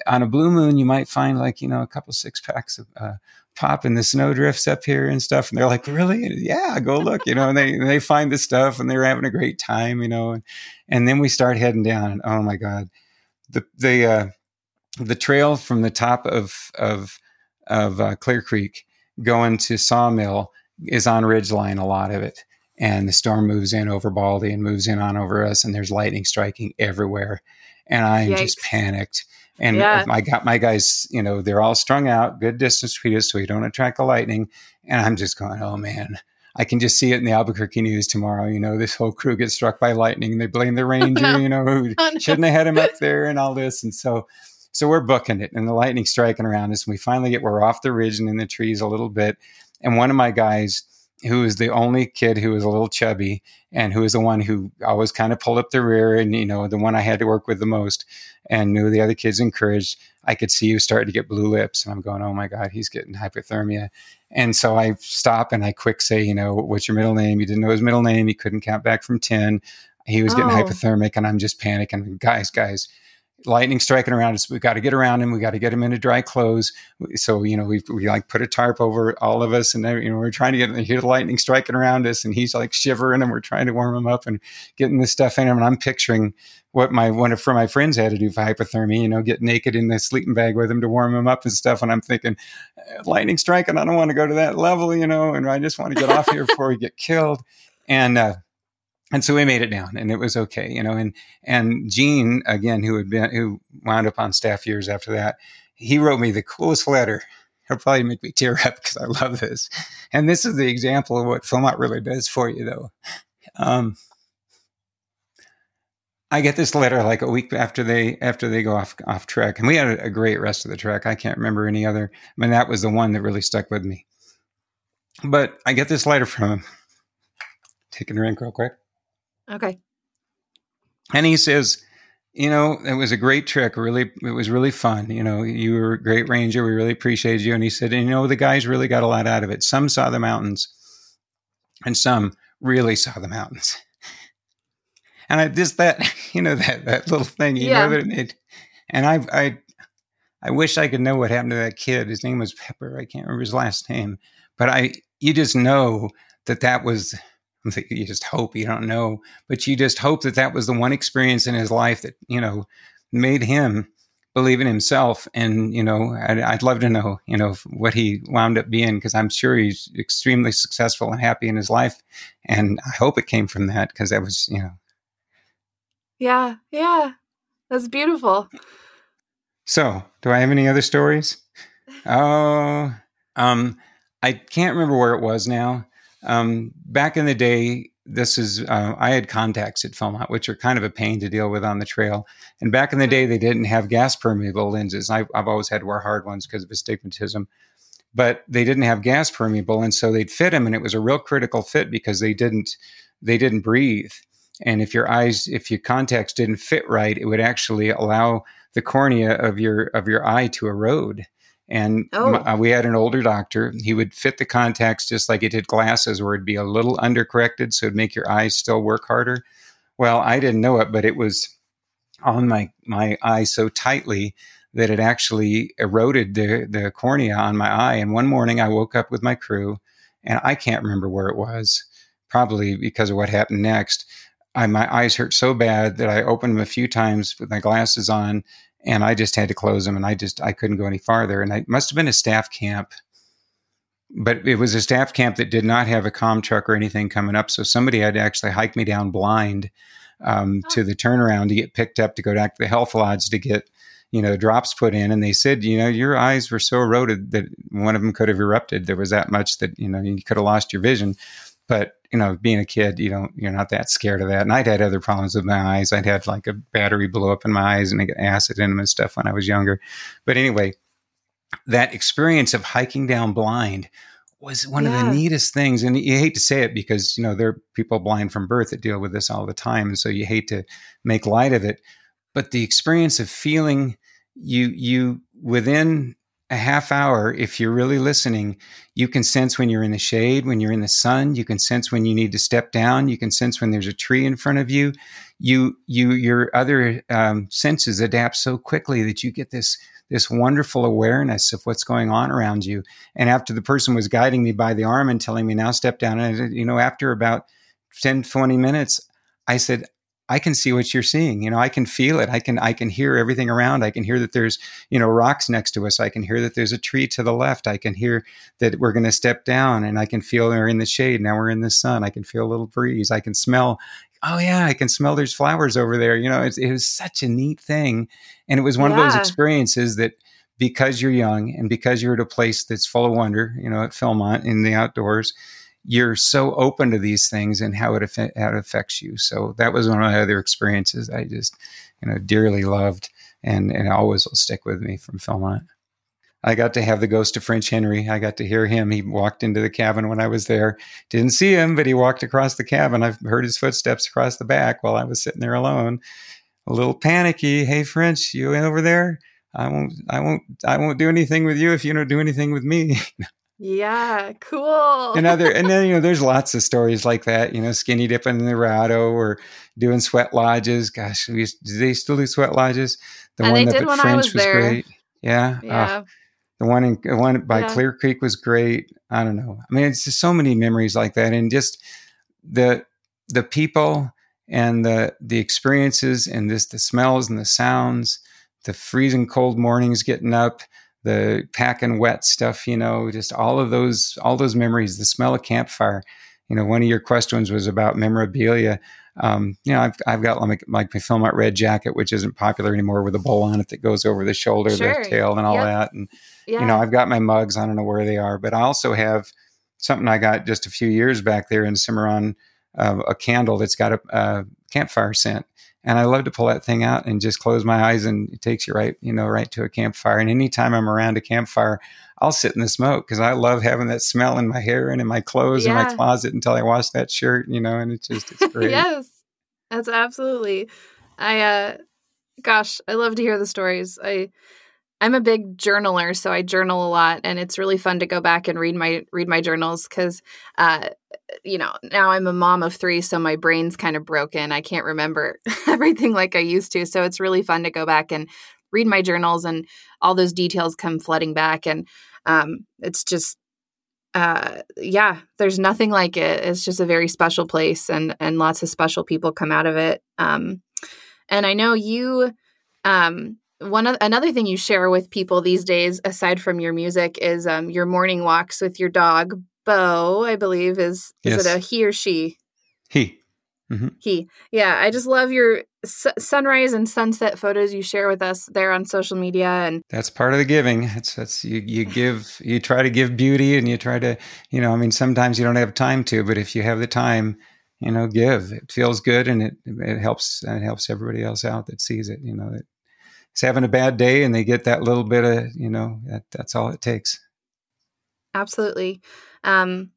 on a blue moon, you might find like, you know, a couple six packs of, uh, pop in the snow drifts up here and stuff. And they're like, really? And, yeah, go look, you know, and they, and they find the stuff, and they're having a great time, you know, and, and then we start heading down, and oh my God, the, the, uh, the trail from the top of, of, of, uh, Clear Creek going to Sawmill is on ridgeline, a lot of it. And the storm moves in over Baldy and moves in on over us, and there's lightning striking everywhere. And I'm Yikes. just panicked. And yeah. I got my guys, you know, they're all strung out, good distance between us so you don't attract the lightning. And I'm just going, oh man, I can just see it in the Albuquerque News tomorrow. You know, this whole crew gets struck by lightning, and they blame the ranger, oh, no. you know, who oh, no. shouldn't have had him up there and all this. And so, so we're booking it, and the lightning's striking around us. And we finally get, we're off the ridge and in the trees a little bit. And one of my guys, who is the only kid who was a little chubby and who is the one who always kind of pulled up the rear, and, you know, the one I had to work with the most and knew the other kids encouraged, I could see he was starting to get blue lips, and I'm going, oh my God, he's getting hypothermia. And so I stop and I quick say, you know, what's your middle name? He didn't know his middle name. He couldn't count back from ten. He was oh. getting hypothermic, and I'm just panicking. Guys, guys. Lightning striking around us. We've got to get around him. We got to get him into dry clothes. So, you know, we we like put a tarp over all of us, and then, you know, we're trying to get hear the lightning striking around us, and he's like shivering, and we're trying to warm him up and getting this stuff in him. And I'm picturing what my one of for my friends had to do for hypothermia, you know, get naked in the sleeping bag with him to warm him up and stuff. And I'm thinking, lightning striking. I don't want to go to that level, you know, and I just want to get off here before we get killed. And, uh, And so we made it down, and it was okay, you know, and, and Gene, again, who had been, who wound up on staff years after that, he wrote me the coolest letter. It'll probably make me tear up because I love this. And this is the example of what Philmont really does for you, though. Um, I get this letter like a week after they, after they go off, off trek, and we had a, a great rest of the trek. I can't remember any other. I mean, that was the one that really stuck with me, but I get this letter from him. Taking a drink real quick. Okay. And he says, you know, it was a great trek. Really, it was really fun. You know, you were a great ranger. We really appreciate you. And he said, and, you know, the guys really got a lot out of it. Some saw the mountains, and some really saw the mountains. And I just that, you know, that, that little thing, you yeah. know, that it, and I, I, I wish I could know what happened to that kid. His name was Pepper. I can't remember his last name, but I, you just know that that was, you just hope, you don't know, but you just hope that that was the one experience in his life that, you know, made him believe in himself. And, you know, I'd, I'd love to know, you know, what he wound up being, because I'm sure he's extremely successful and happy in his life. And I hope it came from that, because that was, you know. Yeah. Yeah. That's beautiful. So do I have any other stories? Oh, um, I can't remember where it was now. Um, back in the day, this is, uh, I had contacts at Philmont, which are kind of a pain to deal with on the trail. And back in the day, they didn't have gas permeable lenses. I, I've always had to wear hard ones because of astigmatism. but they didn't have gas permeable. And so they'd fit him, and it was a real critical fit because they didn't, they didn't breathe. And if your eyes, if your contacts didn't fit right, it would actually allow the cornea of your, of your eye to erode. And oh. uh, we had an older doctor. He would fit the contacts just like he did glasses, where it'd be a little undercorrected, so it'd make your eyes still work harder. Well, I didn't know it, but it was on my, my eye so tightly that it actually eroded the, the cornea on my eye. And one morning I woke up with my crew, and I can't remember where it was, probably because of what happened next. I, my eyes hurt so bad that I opened them a few times with my glasses on, and I just had to close them, and I just, I couldn't go any farther. And it must have been a staff camp, but it was a staff camp that did not have a comm truck or anything coming up. So somebody had to actually hike me down blind um, oh. to the turnaround to get picked up, to go back to the health lodge to get, you know, drops put in. And they said, you know, your eyes were so eroded that one of them could have erupted. There was that much that, you know, you could have lost your vision. But, you know, being a kid, you don't, you're not that scared of that. And I'd had other problems with my eyes. I'd had like a battery blow up in my eyes, and I got acid in them and stuff when I was younger. But anyway, that experience of hiking down blind was one yeah. of the neatest things. And you hate to say it because, you know, there are people blind from birth that deal with this all the time. And so you hate to make light of it. But the experience of feeling you, you within a half hour, if you're really listening, you can sense when you're in the shade, when you're in the sun, you can sense when you need to step down, you can sense when there's a tree in front of you. You, you, your other um, senses adapt so quickly that you get this, this wonderful awareness of what's going on around you. And after the person was guiding me by the arm and telling me, now step down, and I, you know, after about ten, twenty minutes, I said, I can see what you're seeing. You know, I can feel it. I can, I can hear everything around. I can hear that there's, you know, rocks next to us. I can hear that there's a tree to the left. I can hear that we're going to step down, and I can feel we're in the shade. Now we're in the sun. I can feel a little breeze. I can smell. Oh yeah. I can smell there's flowers over there. You know, it's, it was such a neat thing. And it was one yeah. of those experiences that, because you're young and because you're at a place that's full of wonder, you know, at Philmont in the outdoors, you're so open to these things and how it, aff- how it affects you. So that was one of my other experiences I just, you know, dearly loved, and, and always will stick with me from Philmont. I got to have the ghost of French Henry. I got to hear him. He walked into the cabin when I was there. Didn't see him, but he walked across the cabin. I've heard his footsteps across the back while I was sitting there alone. A little panicky. Hey, French, you in over there? I won't, I won't, I won't do anything with you if you don't do anything with me. Yeah, cool. and other, and then, you know, there's lots of stories like that, you know, skinny dipping in the Rayado or doing sweat lodges. Gosh, we, do they still do sweat lodges? The and one that French I was, was great. Yeah. yeah. Uh, the one in, one by yeah. Clear Creek was great. I don't know. I mean, it's just so many memories like that. And just the, the people and the, the experiences and this, the smells and the sounds, the freezing cold mornings getting up, the packing wet stuff, you know, just all of those, all those memories, the smell of campfire. You know, one of your questions was about memorabilia. Um, you know, I've, I've got like, like my Philmont red jacket, which isn't popular anymore, with a bowl on it that goes over the shoulder, sure. the tail and all yep. that. And, yeah. you know, I've got my mugs. I don't know where they are, but I also have something I got just a few years back there in Cimarron, uh, a candle that's got a, a campfire scent. And I love to pull that thing out and just close my eyes, and it takes you right, you know, right to a campfire. And anytime I'm around a campfire, I'll sit in the smoke because I love having that smell in my hair and in my clothes yeah. and my closet until I wash that shirt, you know, and it's just, it's great. Yes, that's absolutely. I, uh, gosh, I love to hear the stories. I, I'm a big journaler, so I journal a lot, and it's really fun to go back and read my, read my journals because, uh, you know, now I'm a mom of three, so my brain's kind of broken. I can't remember everything like I used to. So it's really fun to go back and read my journals, and all those details come flooding back. And um, it's just, uh, yeah, there's nothing like it. It's just a very special place, and, and lots of special people come out of it. Um, and I know you, um, one of, another thing you share with people these days, aside from your music, is um, your morning walks with your dog, Bo, I believe is, is yes. it a he or she? He. Mm-hmm. He. Yeah. I just love your su- sunrise and sunset photos you share with us there on social media. And that's part of the giving. It's, that's, you, you give, you try to give beauty, and you try to, you know, I mean, sometimes you don't have time to, but if you have the time, you know, give, it feels good. And it, it helps, it helps everybody else out that sees it, you know, that it's having a bad day and they get that little bit of, you know, that, that's all it takes. absolutely. Um,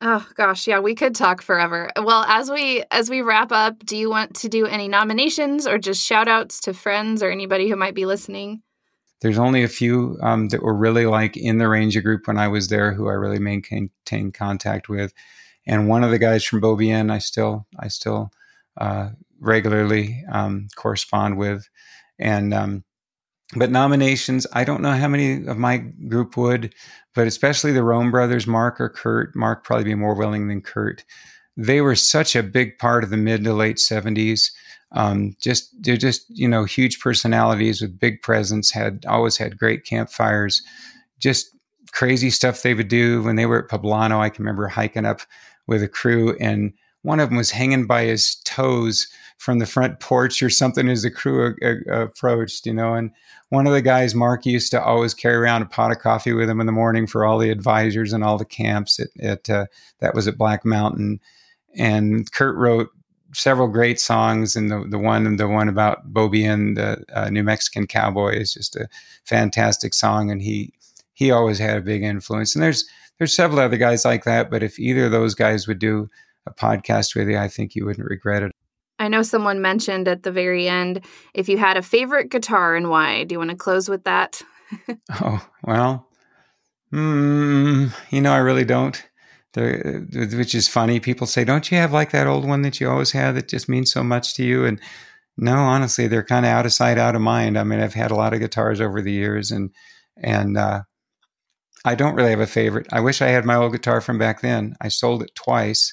oh gosh. Yeah, we could talk forever. Well, as we, as we wrap up, do you want to do any nominations or just shout outs to friends or anybody who might be listening? There's only a few um, that were really like in the Ranger group when I was there, who I really maintained contact with. And one of the guys from Beaubien, I still, I still uh, regularly um, correspond with. And, um, but nominations, I don't know how many of my group would, but especially the Rome brothers, Mark or Kurt, Mark probably be more willing than Kurt. They were such a big part of the mid to late seventies. Um, just, they're just, you know, huge personalities with big presence, had always had great campfires, just crazy stuff they would do. When they were at Poblano, I can remember hiking up with a crew, and one of them was hanging by his toes from the front porch or something as the crew a- a- approached, you know, and one of the guys, Mark, used to always carry around a pot of coffee with him in the morning for all the advisors and all the camps at, at uh, that was at Black Mountain. And Kurt wrote several great songs, and the the one the one about Beaubien, the uh, New Mexican Cowboy, is just a fantastic song, and he he always had a big influence. And there's there's several other guys like that, but if either of those guys would do a podcast with you, I think you wouldn't regret it. I know someone mentioned at the very end, if you had a favorite guitar and why. Do you want to close with that? Oh, well, mm, you know, I really don't. They're, which is funny. People say, don't you have like that old one that you always had that just means so much to you? And no, honestly, they're kind of out of sight, out of mind. I mean, I've had a lot of guitars over the years, and and uh, I don't really have a favorite. I wish I had my old guitar from back then. I sold it twice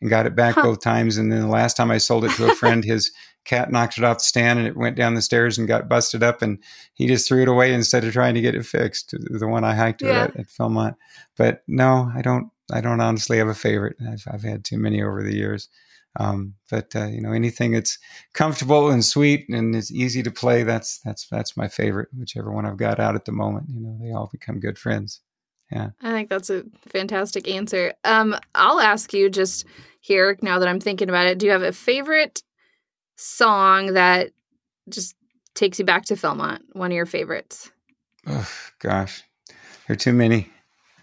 and got it back huh. both times. And then the last time I sold it to a friend, his cat knocked it off the stand and it went down the stairs and got busted up, and he just threw it away instead of trying to get it fixed. The one I hiked yeah. with at, at Philmont. But no, I don't. I don't honestly have a favorite. I've, I've had too many over the years. Um, but, uh, you know, anything that's comfortable and sweet and is easy to play, that's that's that's my favorite, whichever one I've got out at the moment. You know, they all become good friends. Yeah. I think that's a fantastic answer. Um, I'll ask you just here, now that I'm thinking about it, do you have a favorite song that just takes you back to Philmont? One of your favorites? Oh, gosh. There are too many.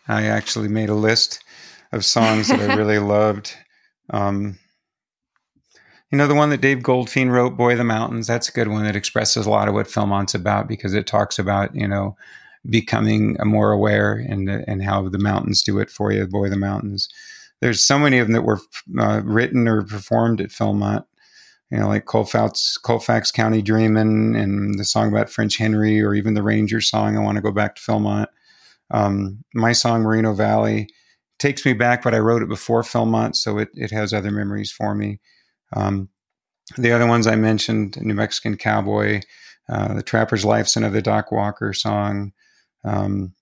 I actually made a list of songs that I really loved. Um, you know, the one that Dave Goldfein wrote, Boy of the Mountains, that's a good one that expresses a lot of what Philmont's about, because it talks about, you know, becoming more aware and and how the mountains do it for you, Boy of the Mountains. There's so many of them that were uh, written or performed at Philmont, you know, like Colfax, Colfax County Dreamin' and the song about French Henry, or even the Ranger song, I Want to Go Back to Philmont. Um, my song, Merino Valley, takes me back, but I wrote it before Philmont, so it, it has other memories for me. Um, the other ones I mentioned, New Mexican Cowboy, uh, The Trapper's Life's another Doc Walker song. Um,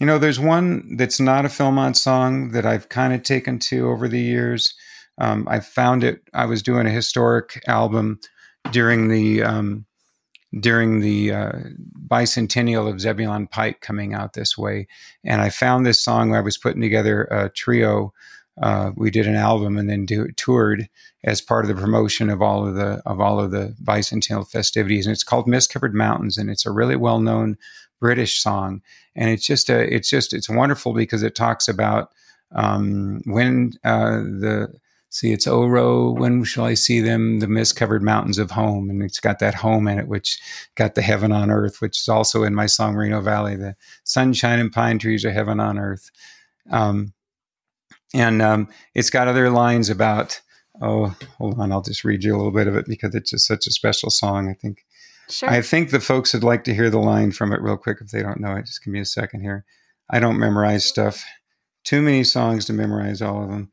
you know, there's one that's not a Philmont song that I've kind of taken to over the years. Um, I found it, I was doing a historic album during the, um, during the uh, bicentennial of Zebulon Pike coming out this way. And I found this song where I was putting together a trio. Uh, we did an album and then do, toured as part of the promotion of all of the of all of the bicentennial festivities. And it's called Mist Covered Mountains, and it's a really well-known British song. And it's just, a, it's, just it's wonderful because it talks about um, when uh, the... See, it's Oro, when shall I see them, the mist-covered mountains of home. And it's got that home in it, which got the heaven on earth, which is also in my song, Reno Valley, the sunshine and pine trees are heaven on earth. Um, and um, it's got other lines about, oh, hold on, I'll just read you a little bit of it because it's just such a special song, I think. Sure. I think the folks would like to hear the line from it real quick if they don't know it. Just give me a second here. I don't memorize stuff. Too many songs to memorize all of them.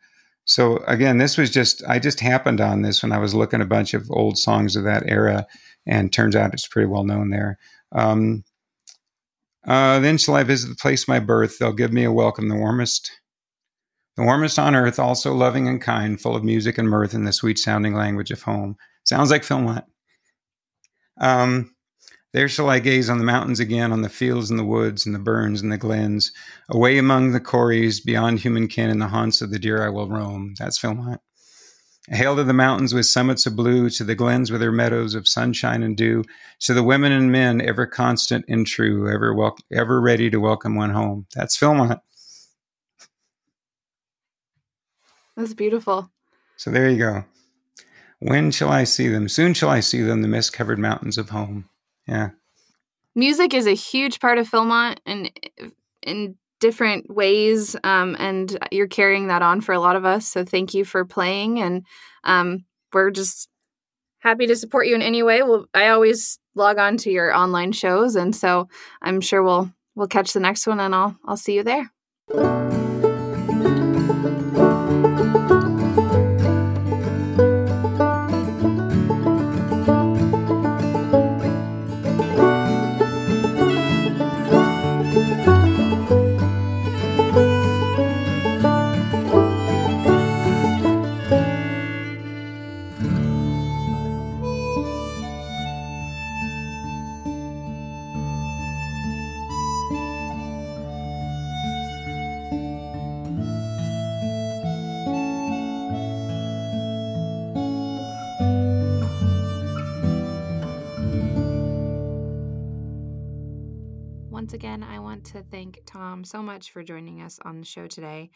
So again, this was just, I just happened on this when I was looking at a bunch of old songs of that era, and turns out it's pretty well known there. Um, uh, then shall I visit the place my birth, they'll give me a welcome, the warmest, the warmest on earth, also loving and kind, full of music and mirth in the sweet sounding language of home. Sounds like Philmont. Um, There shall I gaze on the mountains again, on the fields and the woods and the burns and the glens, away among the corries, beyond human ken, in the haunts of the deer I will roam. That's Philmont. Hail to the mountains with summits of blue, to the glens with their meadows of sunshine and dew, to the women and men, ever constant and true, ever wel- ever ready to welcome one home. That's Philmont. That's beautiful. So there you go. When shall I see them? Soon shall I see them, the mist-covered mountains of home. Yeah. Music is a huge part of Philmont and in different ways, um, and you're carrying that on for a lot of us. So thank you for playing, and um, we're just happy to support you in any way. Well, I always log on to your online shows, and so I'm sure we'll we'll catch the next one, and I'll I'll see you there. Once again, I want to thank Tom so much for joining us on the show today.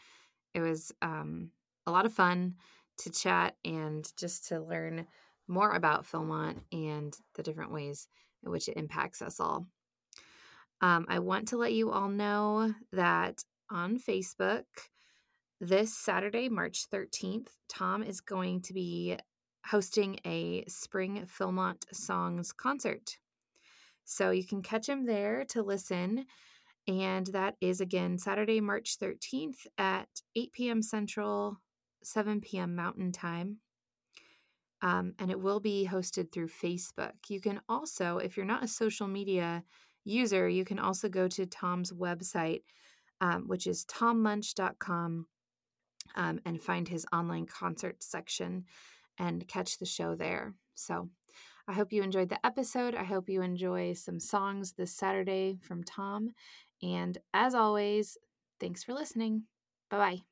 It was um, a lot of fun to chat and just to learn more about Philmont and the different ways in which it impacts us all. Um, I want to let you all know that on Facebook, this Saturday, March thirteenth, Tom is going to be hosting a Spring Philmont Songs concert. So you can catch him there to listen. And that is, again, Saturday, March thirteenth at eight p.m. Central, seven p.m. Mountain Time. Um, and it will be hosted through Facebook. You can also, if you're not a social media user, you can also go to Tom's website, um, which is tom munch dot com, um, and find his online concert section and catch the show there. So I hope you enjoyed the episode. I hope you enjoy some songs this Saturday from Tom. And as always, thanks for listening. Bye-bye.